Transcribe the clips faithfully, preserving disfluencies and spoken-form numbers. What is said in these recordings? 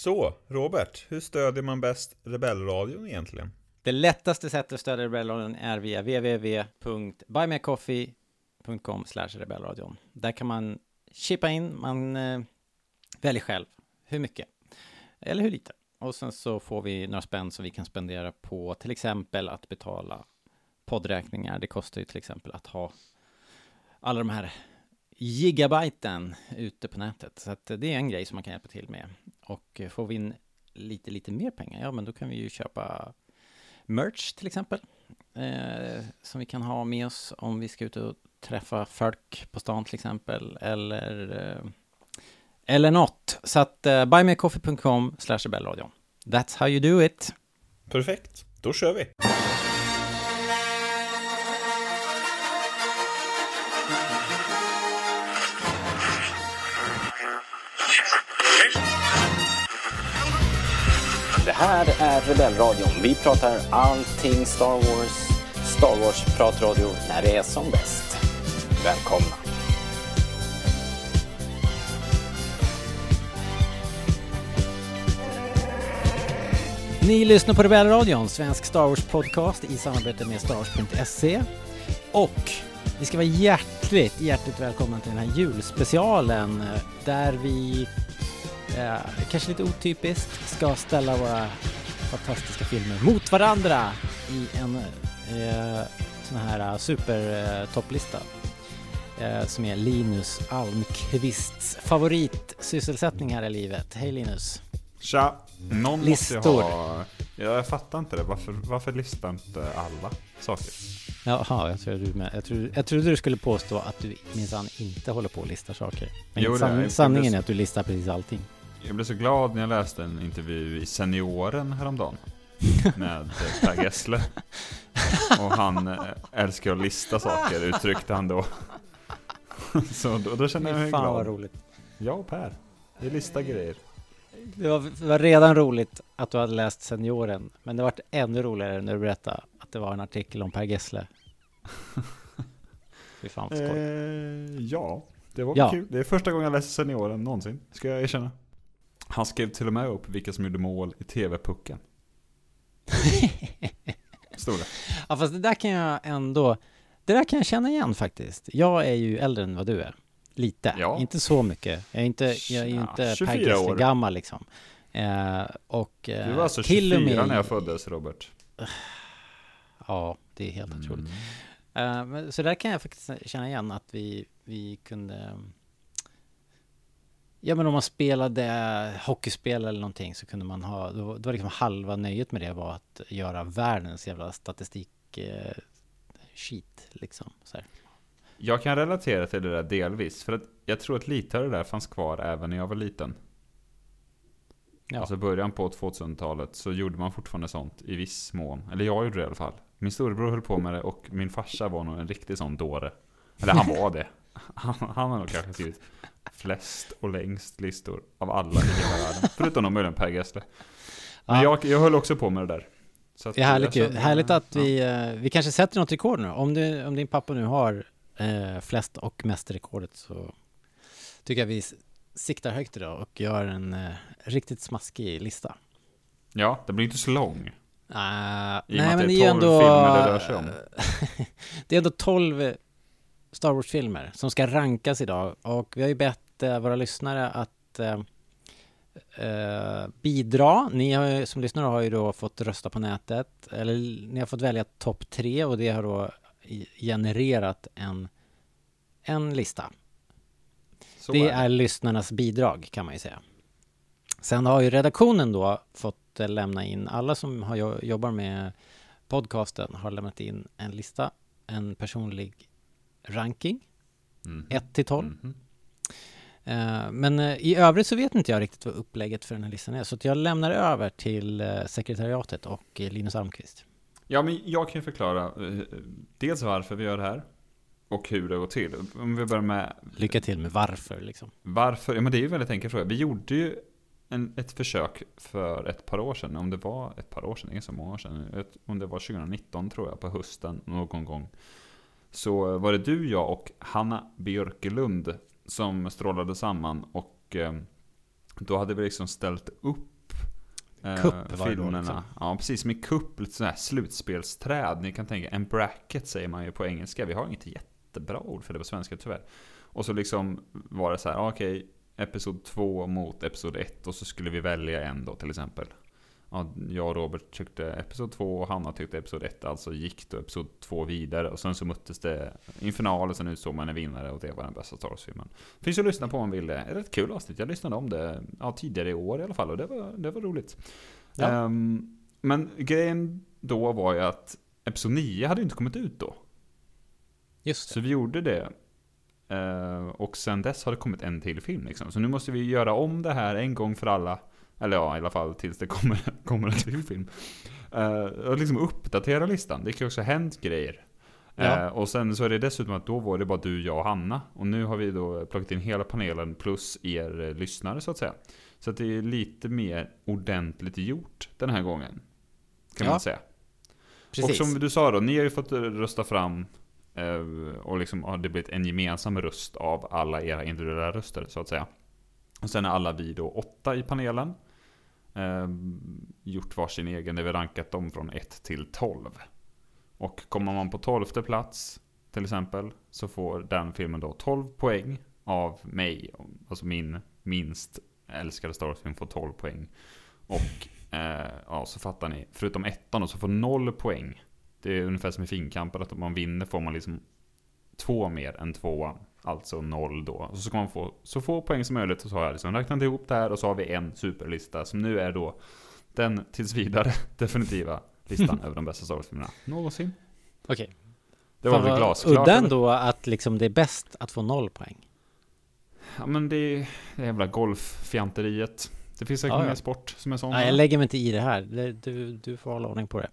Så, Robert, hur stödjer man bäst Rebellradion egentligen? Det lättaste sättet att stödja Rebellradion är via w w w punkt buy me a coffee punkt com slash rebellradion. Där kan man chippa in, man eh, väljer själv hur mycket eller hur lite. Och sen så får vi några spänn som vi kan spendera på till exempel att betala poddräkningar. Det kostar ju till exempel att ha alla de här gigabyten ute på nätet. Så att det är en grej som man kan hjälpa till med. Och får vi in lite, lite mer pengar, ja men då kan vi ju köpa merch till exempel. Eh, som vi kan ha med oss om vi ska ut och träffa folk på stan till exempel. Eller, eh, eller något. Så att eh, buy me a coffee punkt com slash rebellradion. That's how you do it. Perfekt, då kör vi. Här är Rebellradion. Vi pratar allting Star Wars. Star Wars pratradio när det är som bäst. Välkomna. Ni lyssnar på Rebellradion, svensk Star Wars podcast i samarbete med star wars punkt se. Och vi ska vara hjärtligt, hjärtligt välkomna till den här julspecialen där vi... Eh, kanske lite otypiskt ska ställa våra fantastiska filmer mot varandra i en eh, sån här supertopplista eh, eh, som är Linus Almqvists favoritsysselsättning här i livet. Hej Linus. Tja, någon listor. Måste jag ha... Jag fattar inte det. Varför, varför listar inte alla saker? Jaha, jag tror du med. Jag tror, jag tror du skulle påstå att du minsann inte håller på att lista saker. Men jo, san, det, sanningen så... är att du listar precis allting. Jag blev så glad när jag läste en intervju i Senioren häromdagen med Per Gessle. Och han älskar att lista saker, uttryckte han då. Så då, då känner jag mig fan glad. Vad roligt. Ja, och Per, vi listar grejer. Det var, det var redan roligt att du hade läst Senioren, men det var ännu roligare när du berättade att det var en artikel om Per Gessle. Fy fan, vad skoj. Eh, ja, det var ja. kul. Det är första gången jag läste Senioren någonsin, ska jag erkänna. Han skrev till och med upp vilka som gjorde mål i T V-pucken. Stora. Ja, fast det där kan jag ändå det där kan jag känna igen faktiskt. Jag är ju äldre än vad du är. Lite, ja. Inte så mycket. Jag är inte, jag är ju inte ja, Per Gessle gammal liksom. Eh, och, eh, du var alltså tjugofyra med... när jag föddes, Robert. Ja, det är helt mm. otroligt. Eh, men, så där kan jag faktiskt känna igen att vi, vi kunde... Ja, men om man spelade hockeyspel eller någonting så kunde man ha... Då, då var liksom halva nöjet med det var att göra världens jävla statistik eh, shit liksom. Så här. Jag kan relatera till det där delvis, för att jag tror att lite av det där fanns kvar även när jag var liten. Ja. Alltså början på tvåtusentalet så gjorde man fortfarande sånt i viss mån. Eller jag gjorde det i alla fall. Min storebror höll på med det och min farsa var nog en riktig sån dåre. Eller han var det. Han, han har nog kanske skrivit flest och längst listor av alla i hela världen. Förutom någon möjligen Per Gessle. Men ja. jag, jag höll också på med det där. Så att det är härligt, jag känner, härligt att ja. vi, vi kanske sätter något rekord nu. Om, du, om din pappa nu har... Eh, flest och mest rekordet så tycker jag vi siktar högt idag och gör en eh, riktigt smaskig lista. Ja, det blir inte så lång. Uh, nej, men det, det är ändå filmer det rör sig om. Det är ändå tolv Star Wars-filmer som ska rankas idag och vi har ju bett eh, våra lyssnare att eh, eh, bidra. Ni har ju, som lyssnare har ju då fått rösta på nätet eller ni har fått välja topp tre och det har då genererat en, en lista. Så det är lyssnarnas bidrag kan man ju säga. Sen har ju redaktionen då fått lämna in, alla som har, jobbar med podcasten har lämnat in en lista, en personlig ranking, mm. ett till tolv. Mm. Uh, men uh, i övrigt så vet inte jag riktigt vad upplägget för den här listan är, så att jag lämnar över till uh, sekretariatet och uh, Linus Almqvist. Ja, men jag kan ju förklara dels varför vi gör det här och hur det går till. Om vi börjar med... Lycka till med varför liksom. Varför? Ja, men det är ju en väldigt enkel fråga. Vi gjorde ju en, ett försök för ett par år sedan. Om det var ett par år sedan, inte så många år sedan. Ett, om det var tjugonitton tror jag, på hösten någon gång. Så var det du, jag och Hanna Björkelund som strålade samman och eh, då hade vi liksom ställt upp eh, kupp, filmerna. Liksom. Ja, precis som i kupp, lite sån här slutspelsträd. Ni kan tänka, en bracket säger man ju på engelska. Vi har inget jättebra ord för det på svenska tyvärr. Och så liksom var det så här, okej, okay, episod två mot episod ett, och så skulle vi välja en då till exempel. Ja, jag och Robert tyckte episod två och Hanna tyckte episod ett, alltså gick då episod två vidare, och sen så möttes det i en final och sen utsåg man en vinnare, och det var den bästa Star Wars-filmen. Finns att lyssna på om man vill, det är rätt kul avsnitt. Jag lyssnade om det ja, tidigare i år i alla fall, och det var, det var roligt. Ja. Um, men grejen då var ju att episod nio hade inte kommit ut då. Just det. Så vi gjorde det. Uh, och sen dess har det kommit en till film liksom. Så nu måste vi göra om det här en gång för alla. Eller ja, i alla fall tills det kommer, kommer en till film. uh, Och liksom uppdatera listan. Det kan ju också hänt grejer. ja. uh, Och sen så är det dessutom att då var det bara du, jag och Hanna. Och nu har vi då plockat in hela panelen plus er eh, lyssnare så att säga. Så att det är lite mer ordentligt gjort den här gången, kan ja. man säga. Precis. Och som du sa då, ni har ju fått rösta fram. Och liksom har det blivit en gemensam röst av alla era individuella röster så att säga. Och sen är alla vi då åtta i panelen eh, gjort varsin egen, där vi rankat dem från ett till tolv. Och kommer man på tolfte plats till exempel, så får den filmen då tolv poäng av mig. Alltså min minst älskade Star Wars-film får tolv poäng. Och eh, ja, så fattar ni, förutom ettan då, så får noll poäng. Det är ungefär som i finkampen, att om man vinner får man liksom två mer än tvåan, alltså noll då. Och så kan man få så få poäng som möjligt, och så har jag liksom räknat ihop det här, och så har vi en superlista som nu är då den tills vidare definitiva listan över de bästa Star Wars-filmerna någonsin. Okej. Okay. Det var väl glasklart. Och den då att liksom det är bäst att få noll poäng. Ja, men det är det jävla golffjanteriet. Det finns säkert ja, mer ja. sport som är sån. Nej, jag lägger mig inte i det här. Du, du får hålla ordning på det.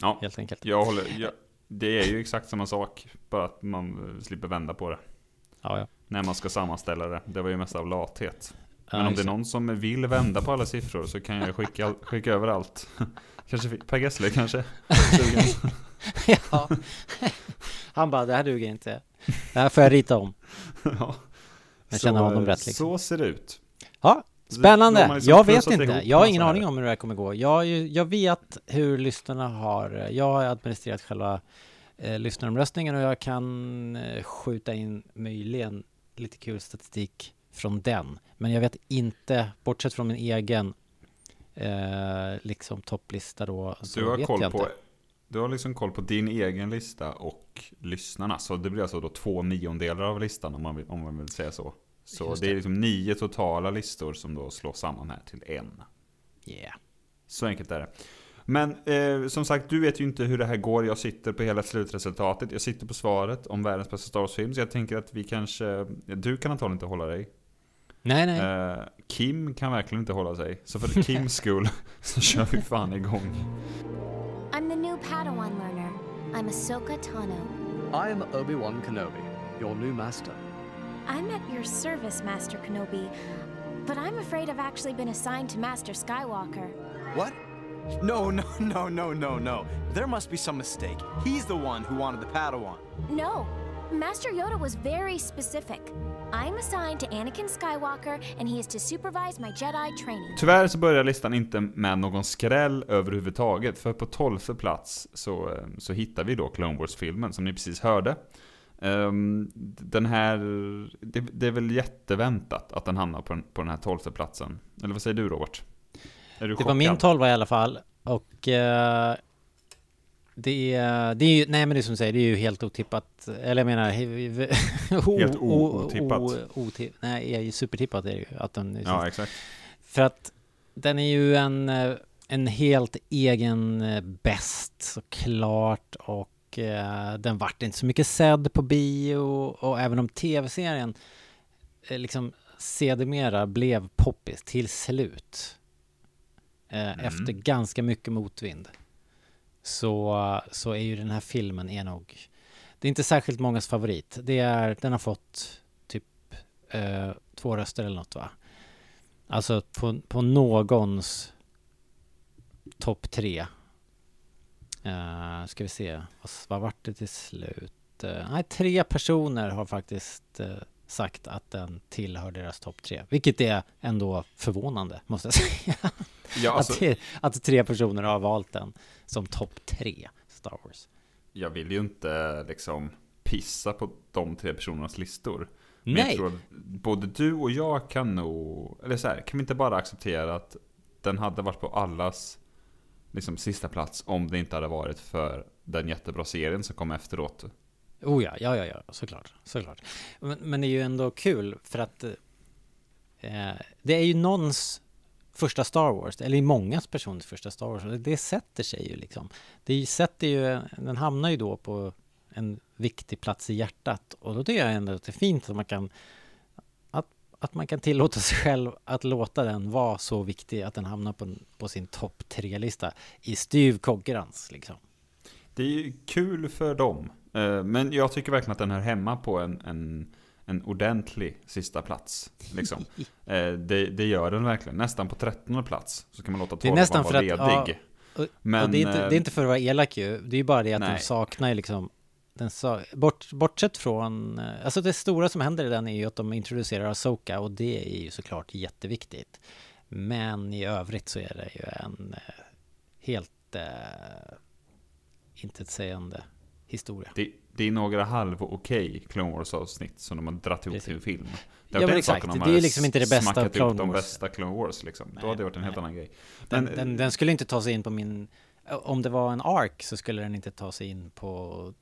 Ja, helt enkelt. Jag håller, jag, det är ju exakt samma sak, bara att man slipper vända på det. Ja, ja. När man ska sammanställa det. Det var ju mest av lathet. Men ja, om det är någon som vill vända på alla siffror, så kan jag skicka, skicka över allt. Kanske Per Gessle kanske. Ja. Han bara, det här duger inte. Det här får jag rita om. Ja. Jag känner så, honom rätt liksom. Så ser det ut. Ja. Spännande, liksom jag vet inte. Jag har ingen aning om hur det här kommer gå. Jag, jag vet hur lyssnarna har... Jag har administrerat själva eh, lyssnaromröstningen, och jag kan eh, skjuta in möjligen lite kul statistik från den. Men jag vet inte, bortsett från min egen eh, liksom topplista då. Så du, har vet koll jag på, inte. du har liksom koll på din egen lista och lyssnarna. Så det blir alltså då två niondelar av listan om man vill, om man vill säga så. Så Just det är liksom nio totala listor som då slås samman här till en. Yeah. Så enkelt är det. Men eh, som sagt, du vet ju inte hur det här går. Jag sitter på hela slutresultatet. Jag sitter på svaret om världens bästa Star Wars-film. Så jag tänker att vi kanske... Du kan antagligen inte hålla dig. Nej, nej. Eh, Kim kan verkligen inte hålla sig. Så för Kims skull så kör vi fan igång. I'm the new Padawan learner. I'm Ahsoka Tano. I am Obi-Wan Kenobi, your new master. I'm at your service, Master Kenobi, but I'm afraid I've actually been assigned to Master Skywalker. What? No, no, no, no, no, no. There must be some mistake. He's the one who wanted the Padawan. No, Master Yoda was very specific. I'm assigned to Anakin Skywalker and he is to supervise my Jedi training. Tyvärr så börjar listan inte med någon skräll överhuvudtaget, för på tolfte plats så, så hittar vi då Clone Wars-filmen som ni precis hörde. Um, den här det, det är väl jätteväntat att den hamnar på den, på den här tolfte platsen. Eller vad säger du, Robert? Är du det chockad? Var min tolva i alla fall. Och uh, det, är, det är ju, nej men det är som du säger, det är ju helt otippat. Eller jag menar o, helt otippat o, o, otip, nej, jag är ju supertippat är det ju, att den, ja, exakt. För att den är ju en, en helt egen bäst såklart. Och den vart inte så mycket sedd på bio, och, och även om tv-serien liksom sedermera blev poppis till slut eh, mm. efter ganska mycket motvind, så, så är ju den här filmen är nog, det är inte särskilt mångas favorit. Det är, den har fått typ eh, två röster eller något, va? Alltså på, på någons topp tre. Uh, ska vi se, vad vart det till slut? Uh, nej, tre personer har faktiskt uh, sagt att den tillhör deras topp tre. Vilket är ändå förvånande, måste jag säga. Ja, alltså, att, det, att tre personer har valt den som topp tre Star Wars. Jag vill ju inte liksom pissa på de tre personernas listor. Men nej. Jag tror både du och jag kan nog, eller så här, kan vi inte bara acceptera att den hade varit på allas liksom sista plats om det inte hade varit för den jättebra serien som kom efteråt. Oh ja, ja, ja, ja, såklart, såklart. Men, men det är ju ändå kul för att eh, det är ju någons första Star Wars, eller i mångas personers första Star Wars, det, det sätter sig ju liksom. Det sätter ju, den hamnar ju då på en viktig plats i hjärtat, och då tycker jag ändå att det är fint att man kan att, att man kan tillåta sig själv att låta den vara så viktig att den hamnar på, på sin topp tre-lista i styv konkurrens liksom. Det är ju kul för dem. Men jag tycker verkligen att den hör hemma på en, en, en ordentlig sista plats. Liksom. det, det gör den verkligen. Nästan på trettonde plats så kan man låta tolvan vara för att, ledig. Ja, och, men, och det, är inte, det är inte för att vara elak ju. Det är ju bara det att nej. Den saknar liksom, den sa, bort, bortsett från... Alltså det stora som händer i den är ju att de introducerar Ahsoka, och det är ju såklart jätteviktigt. Men i övrigt så är det ju en helt eh, intetsägande historia. Det, det är några halv och okej Clone Wars-avsnitt som de har dratt ihop till en film. Det, ja, men exakt. De det är liksom inte det bästa av Clone Wars. De bästa Clone Wars liksom. Nej, då hade det varit en nej. helt annan grej. Den, men, den, den skulle inte ta sig in på min... Om det var en ark så skulle den inte ta sig in på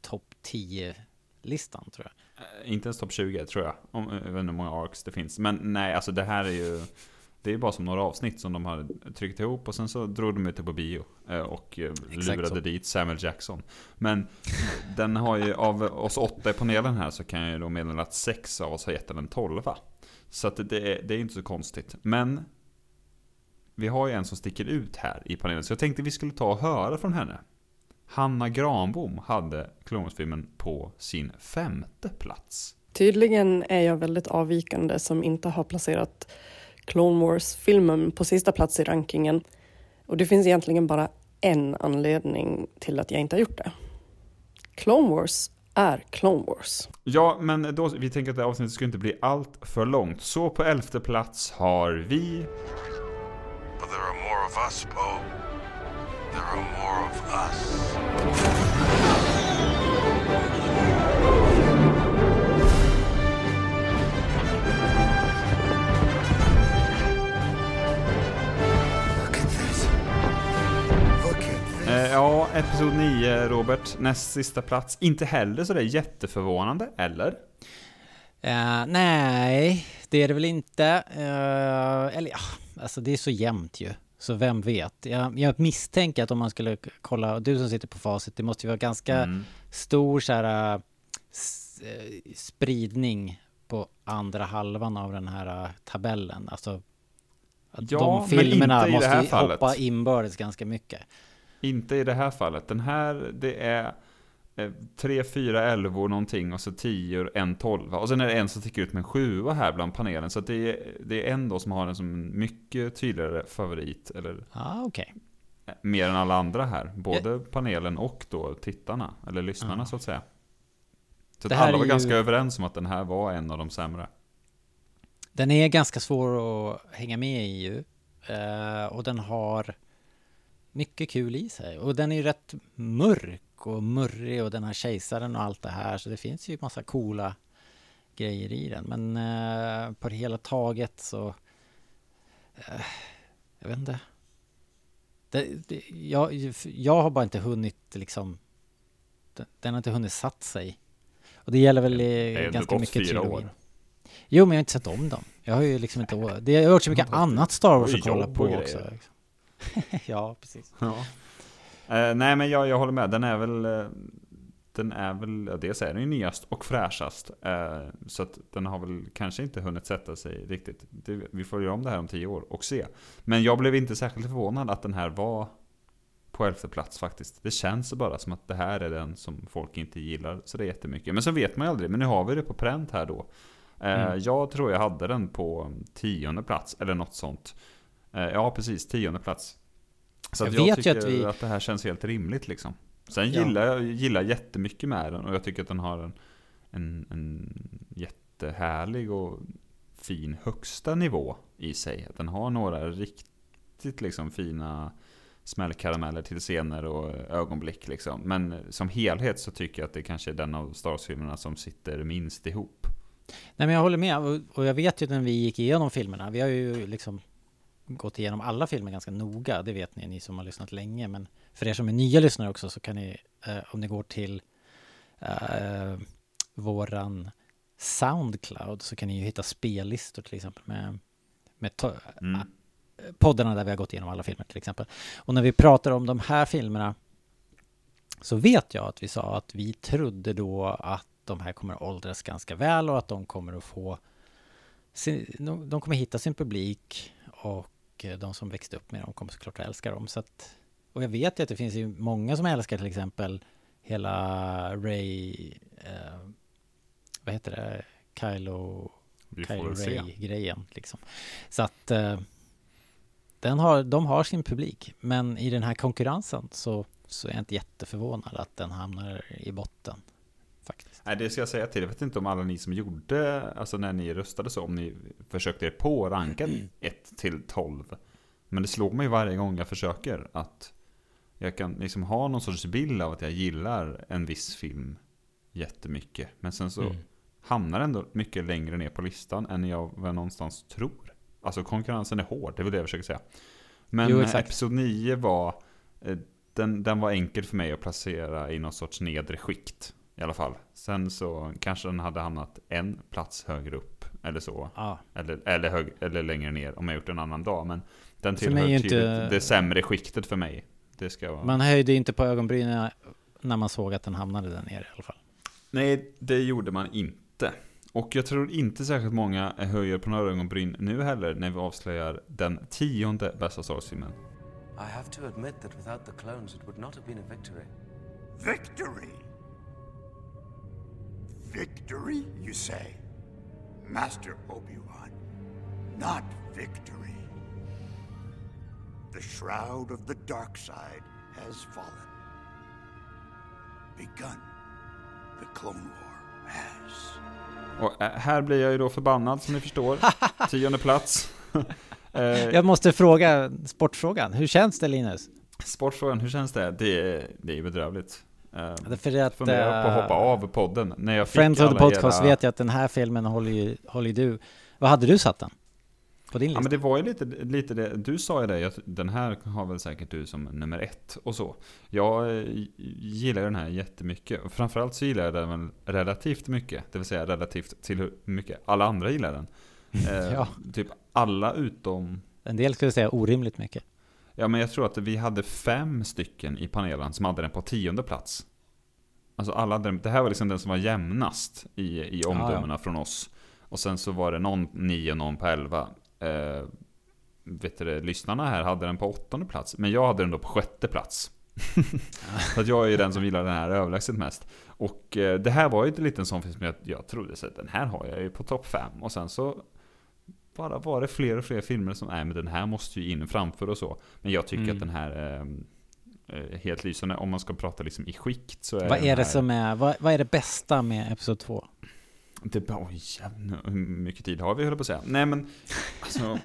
topp tio-listan, tror jag. Inte ens topp tjugo, tror jag. Om, jag vet inte hur många arcs det finns. Men nej, alltså det här är ju... Det är bara som några avsnitt som de har tryckt ihop, och sen så drog de ut det på bio och Exakt lurade så. dit Samuel Jackson. Men den har ju, av oss åtta i panelen här så kan jag ju då meddela att sex av oss har gett den en tolva. Så att det, är, det är inte så konstigt. Men vi har ju en som sticker ut här i panelen, så jag tänkte vi skulle ta och höra från henne. Hanna Granbom hade Klonårsfilmen på sin femte plats. Tydligen är jag väldigt avvikande som inte har placerat Clone Wars-filmen på sista plats i rankingen. Och det finns egentligen bara en anledning till att jag inte har gjort det. Clone Wars är Clone Wars. Ja, men då, vi tänker att det här avsnittet ska inte bli allt för långt. Så på elfte plats har vi... But there are more of us, Poe. There are more of us. Ja, episod nio, Robert. Näst sista plats. Inte heller så det är jätteförvånande, eller? Uh, nej, det är det väl inte. Uh, eller ja, alltså det är så jämnt ju. Så vem vet. Jag, jag misstänker att om man skulle kolla, du som sitter på facit, det måste ju vara ganska mm. stor så här, s- spridning på andra halvan av den här tabellen. Alltså att ja, de filmerna måste hoppa inbördes ganska mycket. Inte i det här fallet. Den här, det är tre, fyra, elvor någonting, och så tio, en, tolva. Och sen är det en som tycker ut med en sjua här bland panelen. Så att det, är, det är en då som har den som mycket tydligare favorit. Eller ah, okay. Mer än alla andra här. Både jag... panelen och då tittarna, eller lyssnarna ah. så att säga. Så att alla var ju... ganska överens om att den här var en av de sämre. Den är ganska svår att hänga med i ju. Uh, och den har... mycket kul i sig. Och den är ju rätt mörk och murrig, och den här kejsaren och allt det här. Så det finns ju massa coola grejer i den. Men eh, på det hela taget så... Eh, jag vet inte. Det, det, jag, jag har bara inte hunnit liksom... Den, den har inte hunnit satt sig. Och det gäller väl det, det ganska mycket trilogin. Jo, men jag har inte sett om dem. Jag har ju liksom inte... Det har varit så mycket annat Star Wars att kolla på också. Liksom. Ja, precis. Ja. Eh, nej, men jag, jag håller med. Den är väl, den är väl, det säger den ju, nyast och fräschast. Eh, så att den har väl kanske inte hunnit sätta sig riktigt. Det, vi får göra om det här om tio år och se. Men jag blev inte särskilt förvånad att den här var på elfte plats faktiskt. Det känns bara som att det här är den som folk inte gillar så det är jättemycket. Men så vet man ju aldrig. Men nu har vi det på pränt här då. Eh, mm. Jag tror jag hade den på tionde plats eller något sånt. Ja, precis, tionde plats. Så jag, att jag tycker att, vi... att det här känns helt rimligt liksom. Sen gillar ja. jag gillar jättemycket med den. Och jag tycker att den har en, en, en jätte jättehärlig och fin högsta nivå i sig. Den har några riktigt liksom fina smällkarameller till scener och ögonblick liksom. Men som helhet så tycker jag att det kanske är den av Star Wars-filmerna som sitter minst ihop. Nej, men jag håller med, och jag vet ju när vi gick igenom filmerna, vi har ju liksom gått igenom alla filmer ganska noga, det vet ni, ni som har lyssnat länge, men för er som är nya lyssnare också så kan ni, eh, om ni går till eh, våran SoundCloud så kan ni ju hitta spellistor till exempel med, med to- mm. eh, poddarna där vi har gått igenom alla filmer till exempel. Och när vi pratar om de här filmerna så vet jag att vi sa att vi trodde då att de här kommer att åldras ganska väl och att de kommer att få sin, de kommer hitta sin publik, och de som växte upp med dem kommer såklart att älska dem. Så att, och jag vet ju att det finns ju många som älskar till exempel hela Rey, eh, vad heter det? Kylo, Kylo Rey-grejen liksom. Så att eh, den har, de har sin publik, men i den här konkurrensen så, så är jag inte jätteförvånad att den hamnar i botten. Faktiskt. Nej, det ska jag säga till. Jag vet inte om alla ni som gjorde, alltså när ni röstade så, om ni försökte er på ranken mm. ett till tolv. Men det slår mig varje gång jag försöker att jag kan liksom ha någon sorts bild av att jag gillar en viss film jättemycket. Men sen så mm. hamnar den ändå mycket längre ner på listan än jag någonstans tror. Alltså konkurrensen är hård, det är väl det jag försöker säga. Men jo, episod nio var den, den var enkel för mig att placera i någon sorts nedre skikt. I alla fall. Sen så kanske den hade hamnat en plats högre upp eller så. Ah. Eller, eller, hög, eller längre ner om jag gjort en annan dag. Men den tillhör inte det sämre skiktet för mig. Det ska vara... Man höjde inte på ögonbrynen när man såg att den hamnade där nere i alla fall. Nej, det gjorde man inte. Och jag tror inte särskilt många höjer på några ögonbryn nu heller när vi avslöjar den tionde bästa Star Wars-filmen. I have to admit that without the clones it would not have been a victory. Victory! Victory, you say? Master Obi-Wan, not victory. The shroud of the dark side has fallen. Begun. The Clone War has. Och här blir jag ju då förbannad som ni förstår. Tionde plats. Jag måste fråga sportfrågan. Hur känns det, Linus? Sportfrågan, hur känns det? Det är, det är bedrövligt. Uh, för att, funderar på att hoppa av podden när jag Friends fick of the Podcast era... vet jag att den här filmen håller ju, håller ju du. Vad hade du satt den? På din lista? Ja, men det var ju lite, lite det. Du sa ju det, den här har väl säkert du som nummer ett och så. Jag gillar den här jättemycket. Framförallt så gillar jag den relativt mycket. Det vill säga relativt till hur mycket alla andra gillar den. uh, ja. Typ alla utom... En del skulle säga orimligt mycket. Ja, men jag tror att vi hade fem stycken i panelen som hade den på tionde plats. Alltså alla hade den, det här var liksom den som var jämnast i, i omdömena ah, ja. Från oss. Och sen så var det någon nio och någon på elva. Eh, vet du det, lyssnarna här hade den på åttonde plats. Men jag hade den då på sjätte plats. Så att jag är ju den som gillar den här överlägset mest. Och eh, det här var ju en liten sån film som jag, jag trodde så att den här har jag ju på topp fem. Och sen så... bara var det fler och fler filmer som är men den här måste ju in framför och så. Men jag tycker mm. att den här eh, helt lysande, om man ska prata liksom i skikt så är vad är här... det som är vad, vad är det bästa med episod två? Det oj, jävla, hur mycket tid har vi höll på att säga. Nej men alltså,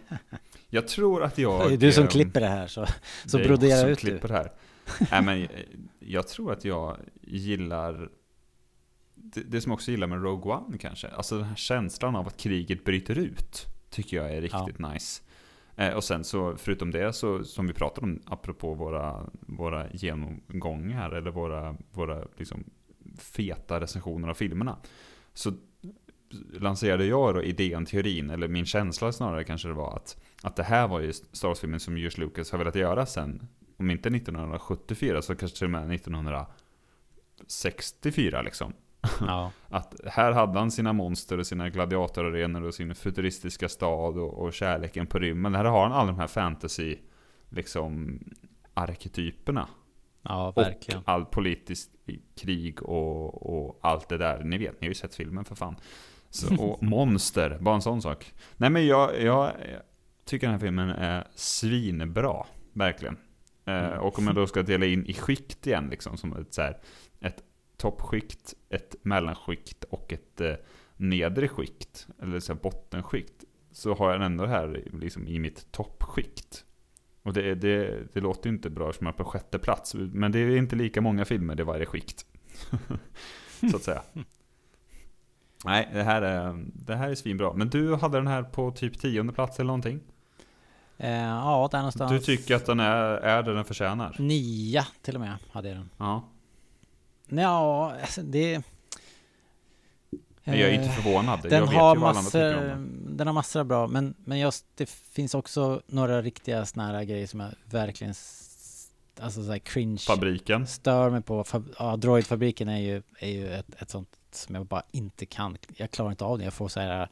jag tror att jag det är du som eh, klipper det här så så broderar ut klipper du. Här. Nej men jag tror att jag gillar det, det som jag också gillar med Rogue One kanske. Alltså den här känslan av att kriget bryter ut. Tycker jag är riktigt ja. Nice. Eh, och sen så, förutom det, så, som vi pratade om apropå våra, våra genomgångar eller våra, våra liksom, feta recensioner av filmerna, så lanserade jag då idén, teorin, eller min känsla snarare kanske det var att, att det här var ju Star Wars-filmen som George Lucas har velat göra sen, om inte nittonhundrasjuttiofyra så kanske till och med nittonhundrasextiofyra liksom. Ja. Att här hade han sina monster och sina gladiatorarenor och sin futuristiska stad och, och kärleken på rymmen. Här har han alla de här fantasy liksom arketyperna. Ja, verkligen. Och all politiskt krig och, och allt det där. Ni vet, ni har ju sett filmen för fan. Så, och monster, bara en sån sak. Nej men jag, jag tycker den här filmen är svinbra. Verkligen. Mm. Eh, och om jag då ska dela in i skikt igen liksom, som ett så här, ett toppskikt, ett mellanskikt och ett eh, nedre skikt eller så här bottenskikt, så har jag den ändå här liksom i mitt toppskikt. Och det, det, det låter ju inte bra som på sjätte plats, men det är inte lika många filmer det varje skikt. Så att säga. Nej, det här är, det här är svinbra. Men du hade den här på typ tionde plats eller någonting? Eh, ja, där någonstans. Du tycker att den är, är där den förtjänar? Nia till och med hade den. Ja. Ja, alltså det... Jag är inte förvånad. Den, jag vet har, ju vad massor, alla tycker om den. Den har massor av bra, men, men just, det finns också några riktiga snära grejer som jag verkligen alltså så här cringe fabriken. Stör mig på. Ja, droidfabriken är ju, är ju ett, ett sånt som jag bara inte kan. Jag klarar inte av det. Jag får så här,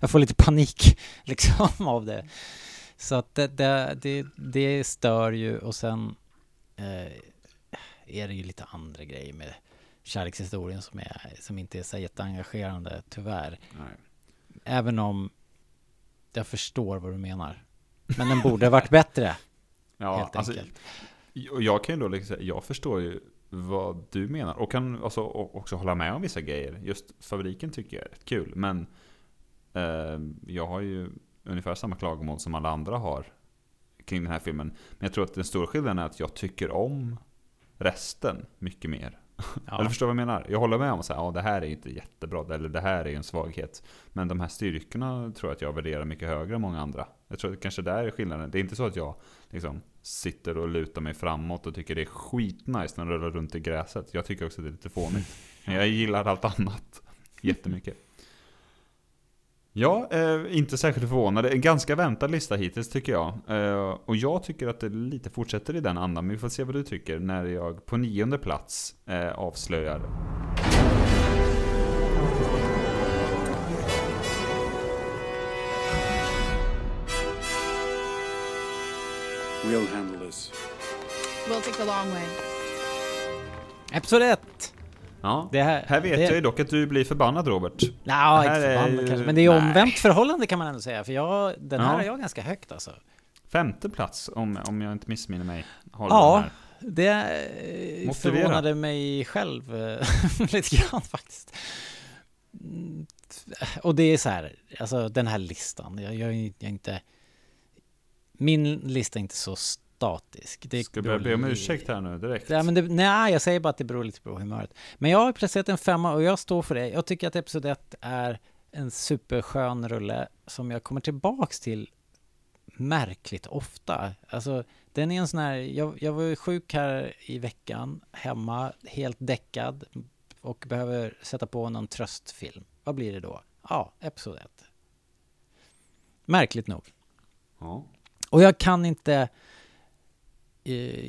jag får lite panik liksom av det. Så att det, det, det, det stör ju. Och sen eh, är det ju lite andra grejer med kärlekshistorien som, är, som inte är så jätteengagerande, tyvärr. Nej. Även om jag förstår vad du menar. Men den borde ha varit bättre. Ja, helt alltså, enkelt. Jag kan ju då liksom säga, jag förstår ju vad du menar. Och kan alltså också hålla med om vissa grejer. Just fabriken tycker jag är rätt kul. Men eh, jag har ju ungefär samma klagomål som alla andra har kring den här filmen. Men jag tror att den stora skillnaden är att jag tycker om resten mycket mer. Ja. Jag förstår vad jag menar. Jag håller med om att ja, det här är inte jättebra, eller det här är en svaghet. Men de här styrkorna tror jag att jag värderar mycket högre än många andra. Jag tror att kanske där är skillnaden. Det är inte så att jag liksom sitter och lutar mig framåt och tycker det är skitnice när jag rullar runt i gräset. Jag tycker också att det är lite fånigt. Men jag gillar allt annat jättemycket. Ja, eh, inte särskilt förvånad. En ganska väntad lista hittills tycker jag. Eh, och jag tycker att det lite fortsätter i den andan. Men vi får se vad du tycker när jag på nionde plats eh, avslöjar. We'll handle this. We'll take the long way. Episod ett. Ja, det här, här vet det... jag ju dock att du blir förbannad, Robert. Ja, inte förbannad är... kanske. Men det är ju omvänt förhållande kan man ändå säga. För jag, den ja. här är jag ganska högt alltså. Femte plats, om, om jag inte missminner mig. Ja, det Motivera. förvånade mig själv lite grann faktiskt. Och det är så här, alltså den här listan. Jag, jag, jag inte, min lista är inte så stor. Statisk. Det ska jag be om ursäkt här nu direkt? Ja, men det, nej, jag säger bara att det beror lite på humöret. Men jag har placerat en femma och jag står för det. Jag tycker att episod ett är en superskön rulle som jag kommer tillbaks till märkligt ofta. Alltså, den är en sån här... Jag, jag var sjuk här i veckan, hemma, helt däckad och behöver sätta på någon tröstfilm. Vad blir det då? Ja, episod ett. Märkligt nog. Ja. Och jag kan inte...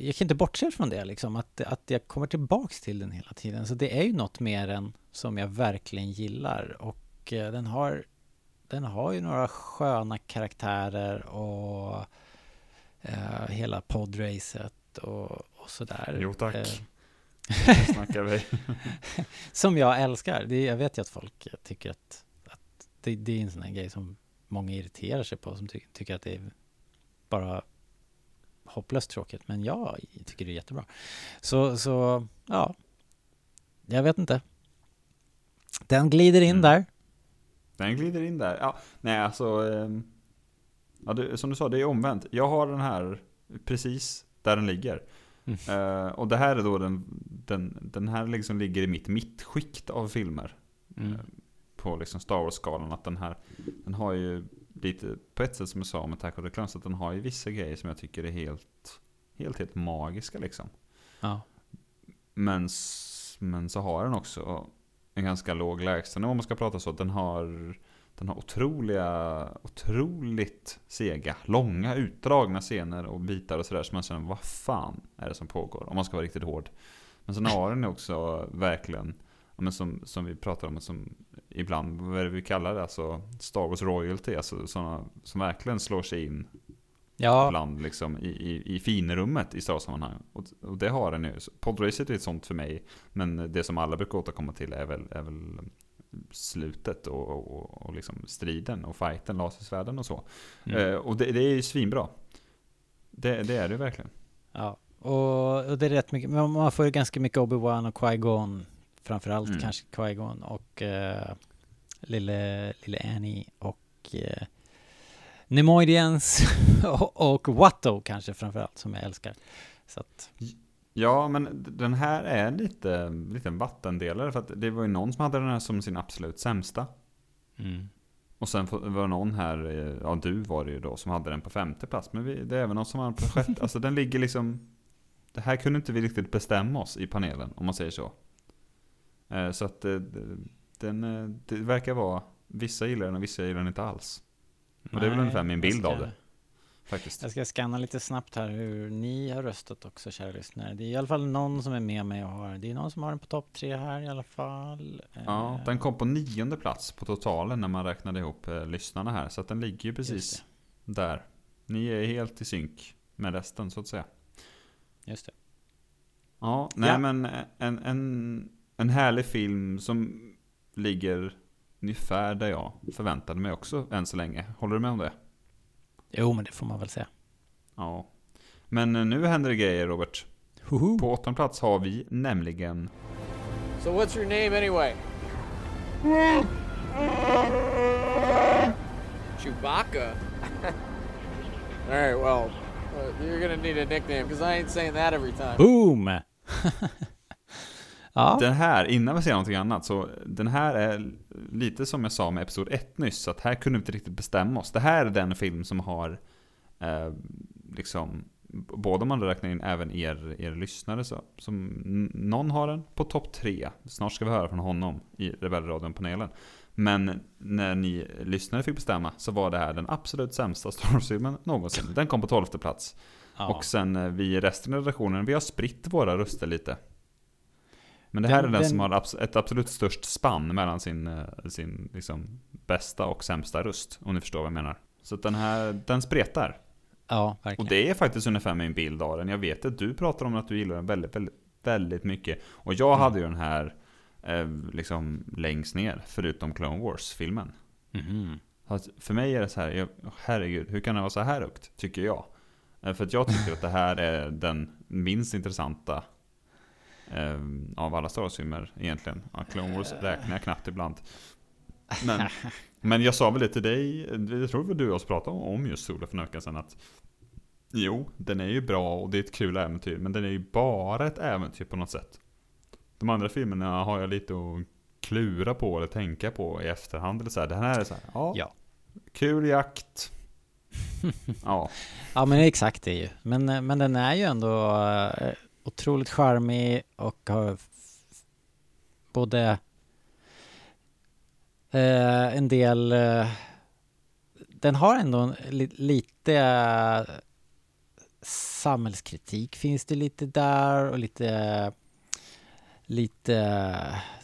jag kan inte bortse från det liksom, att, att jag kommer tillbaks till den hela tiden, så det är ju något mer än som jag verkligen gillar, och eh, den har den har ju några sköna karaktärer och eh, hela podracet och, och sådär. Jo tack, eh, snackar vi. Som jag älskar, det, jag vet ju att folk tycker att, att det, det är en sån här grej som många irriterar sig på, som ty, tycker att det är bara hopplöst tråkigt, men jag tycker det är jättebra. Så, så ja, jag vet inte. Den glider in mm. där. Den glider in där. Ja, nej, alltså eh, ja, det, som du sa, det är omvänt. Jag har den här precis där den ligger. Mm. Eh, och det här är då den, den, den här liksom ligger i mitt mittskikt av filmer. Mm. Eh, på liksom Star Wars-skalan, att den här, den har ju lite på ett sätt som jag sa om Attack of the Clones, att den har ju vissa grejer som jag tycker är helt helt, helt magiska liksom. Ja. Men, men så har den också en ganska låg lägstanivå, om man ska prata så. Den har, den har otroliga, otroligt sega, långa utdragna scener och bitar och sådär, som så man känner, vad fan är det som pågår, om man ska vara riktigt hård. Men sen har den också verkligen, men som, som vi pratar om, som ibland, vad är det vi kallar det, alltså Star Wars royalty, alltså sådana som verkligen slår sig in ja. ibland liksom i, i, i finrummet i Star Wars sammanhang, och, och det har den ju. Podracet är ett sånt för mig, men det som alla brukar återkomma till är väl, är väl slutet och, och, och liksom striden och fighten, lasersvärden och så. Mm. Eh, och det, det är ju svinbra. Det, det är det verkligen. Ja, och, och det är rätt mycket, man får ju ganska mycket Obi-Wan och Qui-Gon, framförallt mm. kanske Qui-Gon och eh, lille, lille Annie och eh, Nemoidians och, och Watto kanske framförallt, som jag älskar. Så att... Ja, men den här är lite lite vattendelare, för att det var ju någon som hade den här som sin absolut sämsta. Mm. Och sen var det någon här, ja du var det ju då, som hade den på femte plats. Men vi, det är även någon som hade på sjätte. Alltså den ligger liksom... Det här kunde inte vi riktigt bestämma oss i panelen, om man säger så. Så att den, det verkar vara... Vissa gillar den och vissa gillar den inte alls. Och nej, det är väl ungefär min bild av det. Faktiskt. Jag ska scanna lite snabbt här hur ni har röstat också, kära lyssnare. Det är i alla fall någon som är med mig och har... Det är någon som har den på topp tre här i alla fall. Ja, den kom på nionde plats på totalen när man räknade ihop eh, lyssnarna här. Så att den ligger ju precis där. Ni är helt i synk med resten, så att säga. Just det. Ja, nej ja. men en, en, en härlig film som ligger ungefär där jag förväntade mig också än så länge. Håller du med om det? Jo, men det får man väl säga. Ja. Men nu händer det grejer, Robert. Hoho. På åttonde plats har vi nämligen... So what's your name anyway? Chewbacca? All right, well, uh, you're gonna need a nickname, because I ain't saying that every time. Boom! Ja. Den här, innan vi ser någonting annat, så den här är lite som jag sa med episod ett nyss, så att här kunde vi inte riktigt bestämma oss. Det här är den film som har eh, liksom, både man räknar in även er, er lyssnare, så, som någon har den på topp tre. Snart ska vi höra från honom i Rebellradion-panelen. Men när ni lyssnare fick bestämma, så var det här den absolut sämsta Star Wars-filmen någonsin. Den kom på tolfte plats. Ja. Och sen vi, resten av redaktionen, vi har spritt våra röster lite. Men det här den, är den, den som har ett absolut störst spann mellan sin, sin liksom bästa och sämsta röst, om ni förstår vad jag menar. Så den här, den spretar. Ja, verkligen. Och det är faktiskt ungefär min bild av den. Jag vet att du pratar om att du gillar den väldigt, väldigt, väldigt mycket. Och jag mm. hade ju den här eh, liksom längst ner, förutom Clone Wars-filmen. Mm. Alltså, för mig är det så här, jag, herregud, hur kan det vara så här högt, tycker jag. För att jag tycker att det här är den minst intressanta av alla Star Wars-filmer egentligen. Ja, Clone Wars räknar jag knappt ibland. Men, men jag sa väl lite till dig, jag tror att du och oss pratade om just Sola för en vecka sedan, att jo, den är ju bra och det är ett kul äventyr, men den är ju bara ett äventyr på något sätt. De andra filmerna har jag lite att klura på eller tänka på i efterhand eller så här. Den här är så här, ja, ja. Kul jakt. Ja. Ja, men exakt det är ju. Men, men den är ju ändå... Äh, otroligt charmig och har både eh, en del eh, den har ändå en, li, lite eh, samhällskritik finns det lite där och lite lite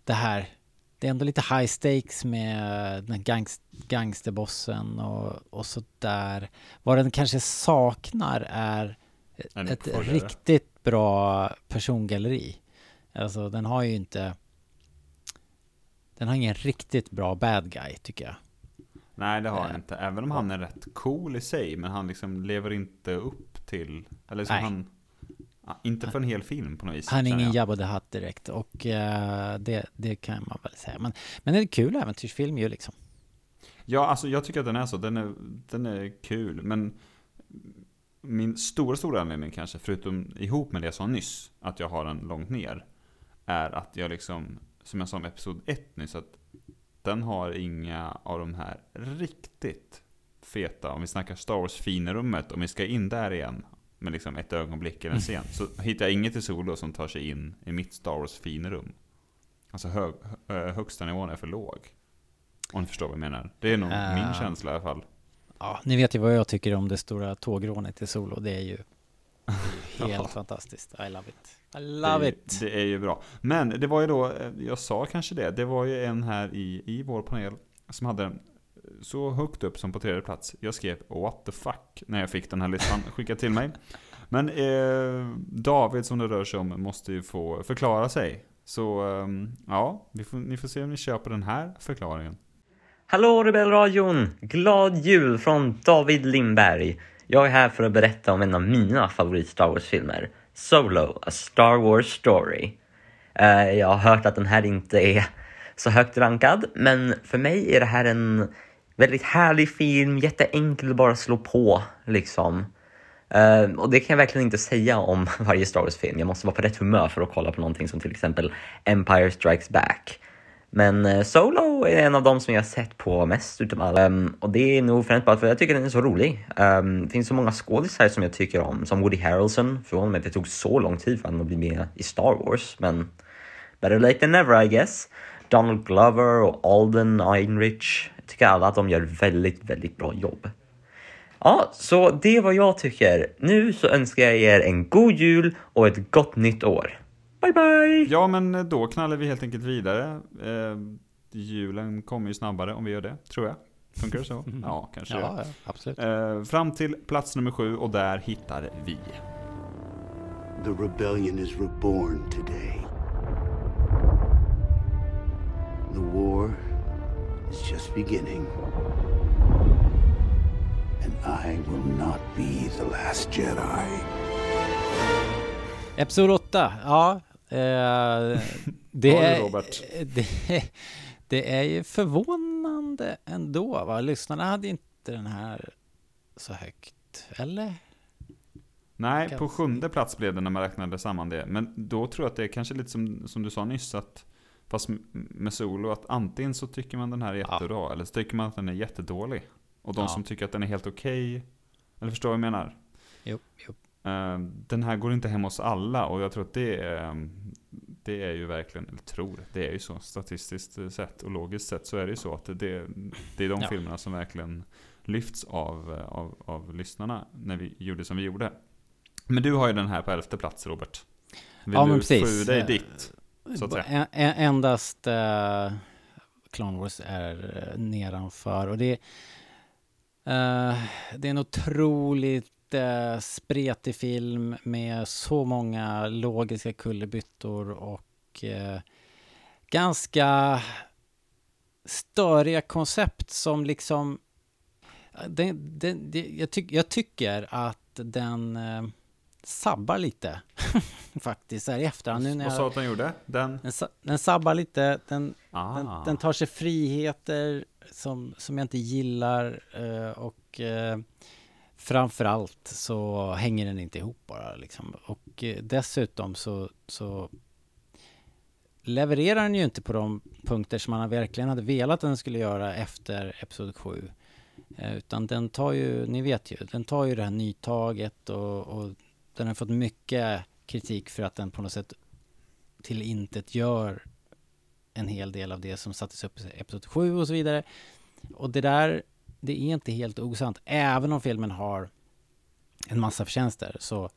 det här, det är ändå lite high stakes med den gangst, gangsterbossen och, och så där. Vad den kanske saknar är en ett uppföljare. Riktigt bra persongalleri. Alltså den har ju inte den har ingen riktigt bra bad guy, tycker jag. Nej, det har han äh, inte. Även om han är rätt cool i sig, men han liksom lever inte upp till, eller som han inte för en hel film på något vis. Han är ingen Jabba the Hutt direkt och uh, det, det kan man väl säga. Men, men det är en kul äventyrsfilm ju liksom. Ja, alltså jag tycker att den är så, den är, den är kul, men min stora, stora anledning kanske, förutom ihop med det jag sa nyss, att jag har den långt ner, är att jag liksom, som jag sa om episod ett nyss, att den har inga av de här riktigt feta, om vi snackar Star Wars finerummet, om vi ska in där igen med liksom ett ögonblick eller en scen, så hittar jag inget i Solo som tar sig in i mitt Star Wars finerum. Alltså hög, högsta nivån är för låg. Om ni förstår vad jag menar. Det är nog uh. min känsla i alla fall. Ja, ni vet ju vad jag tycker om det stora tågrånet i Solo. Det är ju, det är ju helt fantastiskt. I love it. I love det, it. Det är ju bra. Men det var ju då, jag sa kanske det, det var ju en här i, i vår panel som hade den så högt upp som på tredje plats. Jag skrev what the fuck när jag fick den här listan skickad till mig. Men eh, David som det rör sig om måste ju få förklara sig. Så eh, ja, vi får, ni får se om ni köper den här förklaringen. Hallå Rebellradion! Glad jul från David Lindberg. Jag är här för att berätta om en av mina favorit Star Wars-filmer, Solo, A Star Wars Story. Uh, jag har hört att den här inte är så högt rankad. Men för mig är det här en väldigt härlig film. Jätteenkel att bara slå på liksom. Uh, och det kan jag verkligen inte säga om varje Star Wars-film. Jag måste vara på rätt humör för att kolla på någonting som till exempel Empire Strikes Back. Men uh, Solo är en av dem som jag har sett på mest utom alla. Um, och det är nog främst bara för att jag tycker den är så rolig. Um, det finns så många skådisar som jag tycker om. Som Woody Harrelson. Förvånande mig att det tog så lång tid för honom att bli med i Star Wars. Men better late than never, I guess. Donald Glover och Alden Ehrenreich. Jag tycker alla att de gör väldigt, väldigt bra jobb. Ja, så det är vad jag tycker. Nu så önskar jag er en god jul och ett gott nytt år. Bye bye! Ja, men då knallar vi helt enkelt vidare. Eh, julen kommer ju snabbare om vi gör det, tror jag. Funkar det så? Ja, kanske. Ja, ja, absolut. Eh, fram till plats nummer sju och där hittar vi. The rebellion is reborn today. The war is just beginning. And I will not be the last Jedi. Episod åtta, ja. Eh, det, är, Robert. Det, det är ju förvånande ändå, va? Lyssnarna hade inte den här så högt, eller? Nej, på sjunde plats blev det när man räknade samman det. Men då tror jag att det är kanske lite som, som du sa nyss, att fast med Solo, att antingen så tycker man den här är jättebra, ja. Eller så tycker man att den är jättedålig. Och de ja. Som tycker att den är helt okej. Okay, eller förstår vad jag menar? Jo, jo. Den här går inte hem hos alla. Och jag tror att det är, det är ju verkligen, eller tror, det är ju så statistiskt sett och logiskt sett så är det ju så att det, det är de ja. Filmerna som verkligen lyfts av, av, av lyssnarna när vi gjorde som vi gjorde. Men du har ju den här på elfte plats, Robert. Vill ja, men precis. Dig dit, så att säga? En, endast uh, Clone Wars är nedanför och det Uh, det är en otroligt uh, spretig film med så många logiska kullerbyttor och uh, ganska störiga koncept som liksom uh, den, den, den, jag, ty- jag tycker att den uh, sabbar lite faktiskt här i efterhand. Nu när jag, och så att den gjorde? Den, den, den sabbar lite, den, ah. den, den tar sig friheter Som, som jag inte gillar och framförallt så hänger den inte ihop bara liksom. Och dessutom så, så levererar den ju inte på de punkter som man verkligen hade velat att den skulle göra efter episod sju, utan den tar ju, ni vet ju, den tar ju det här nytaget och, och den har fått mycket kritik för att den på något sätt till intet gör en hel del av det som sattes upp i episod sju och så vidare. Och det där, det är inte helt osant. Även om filmen har en massa förtjänster så,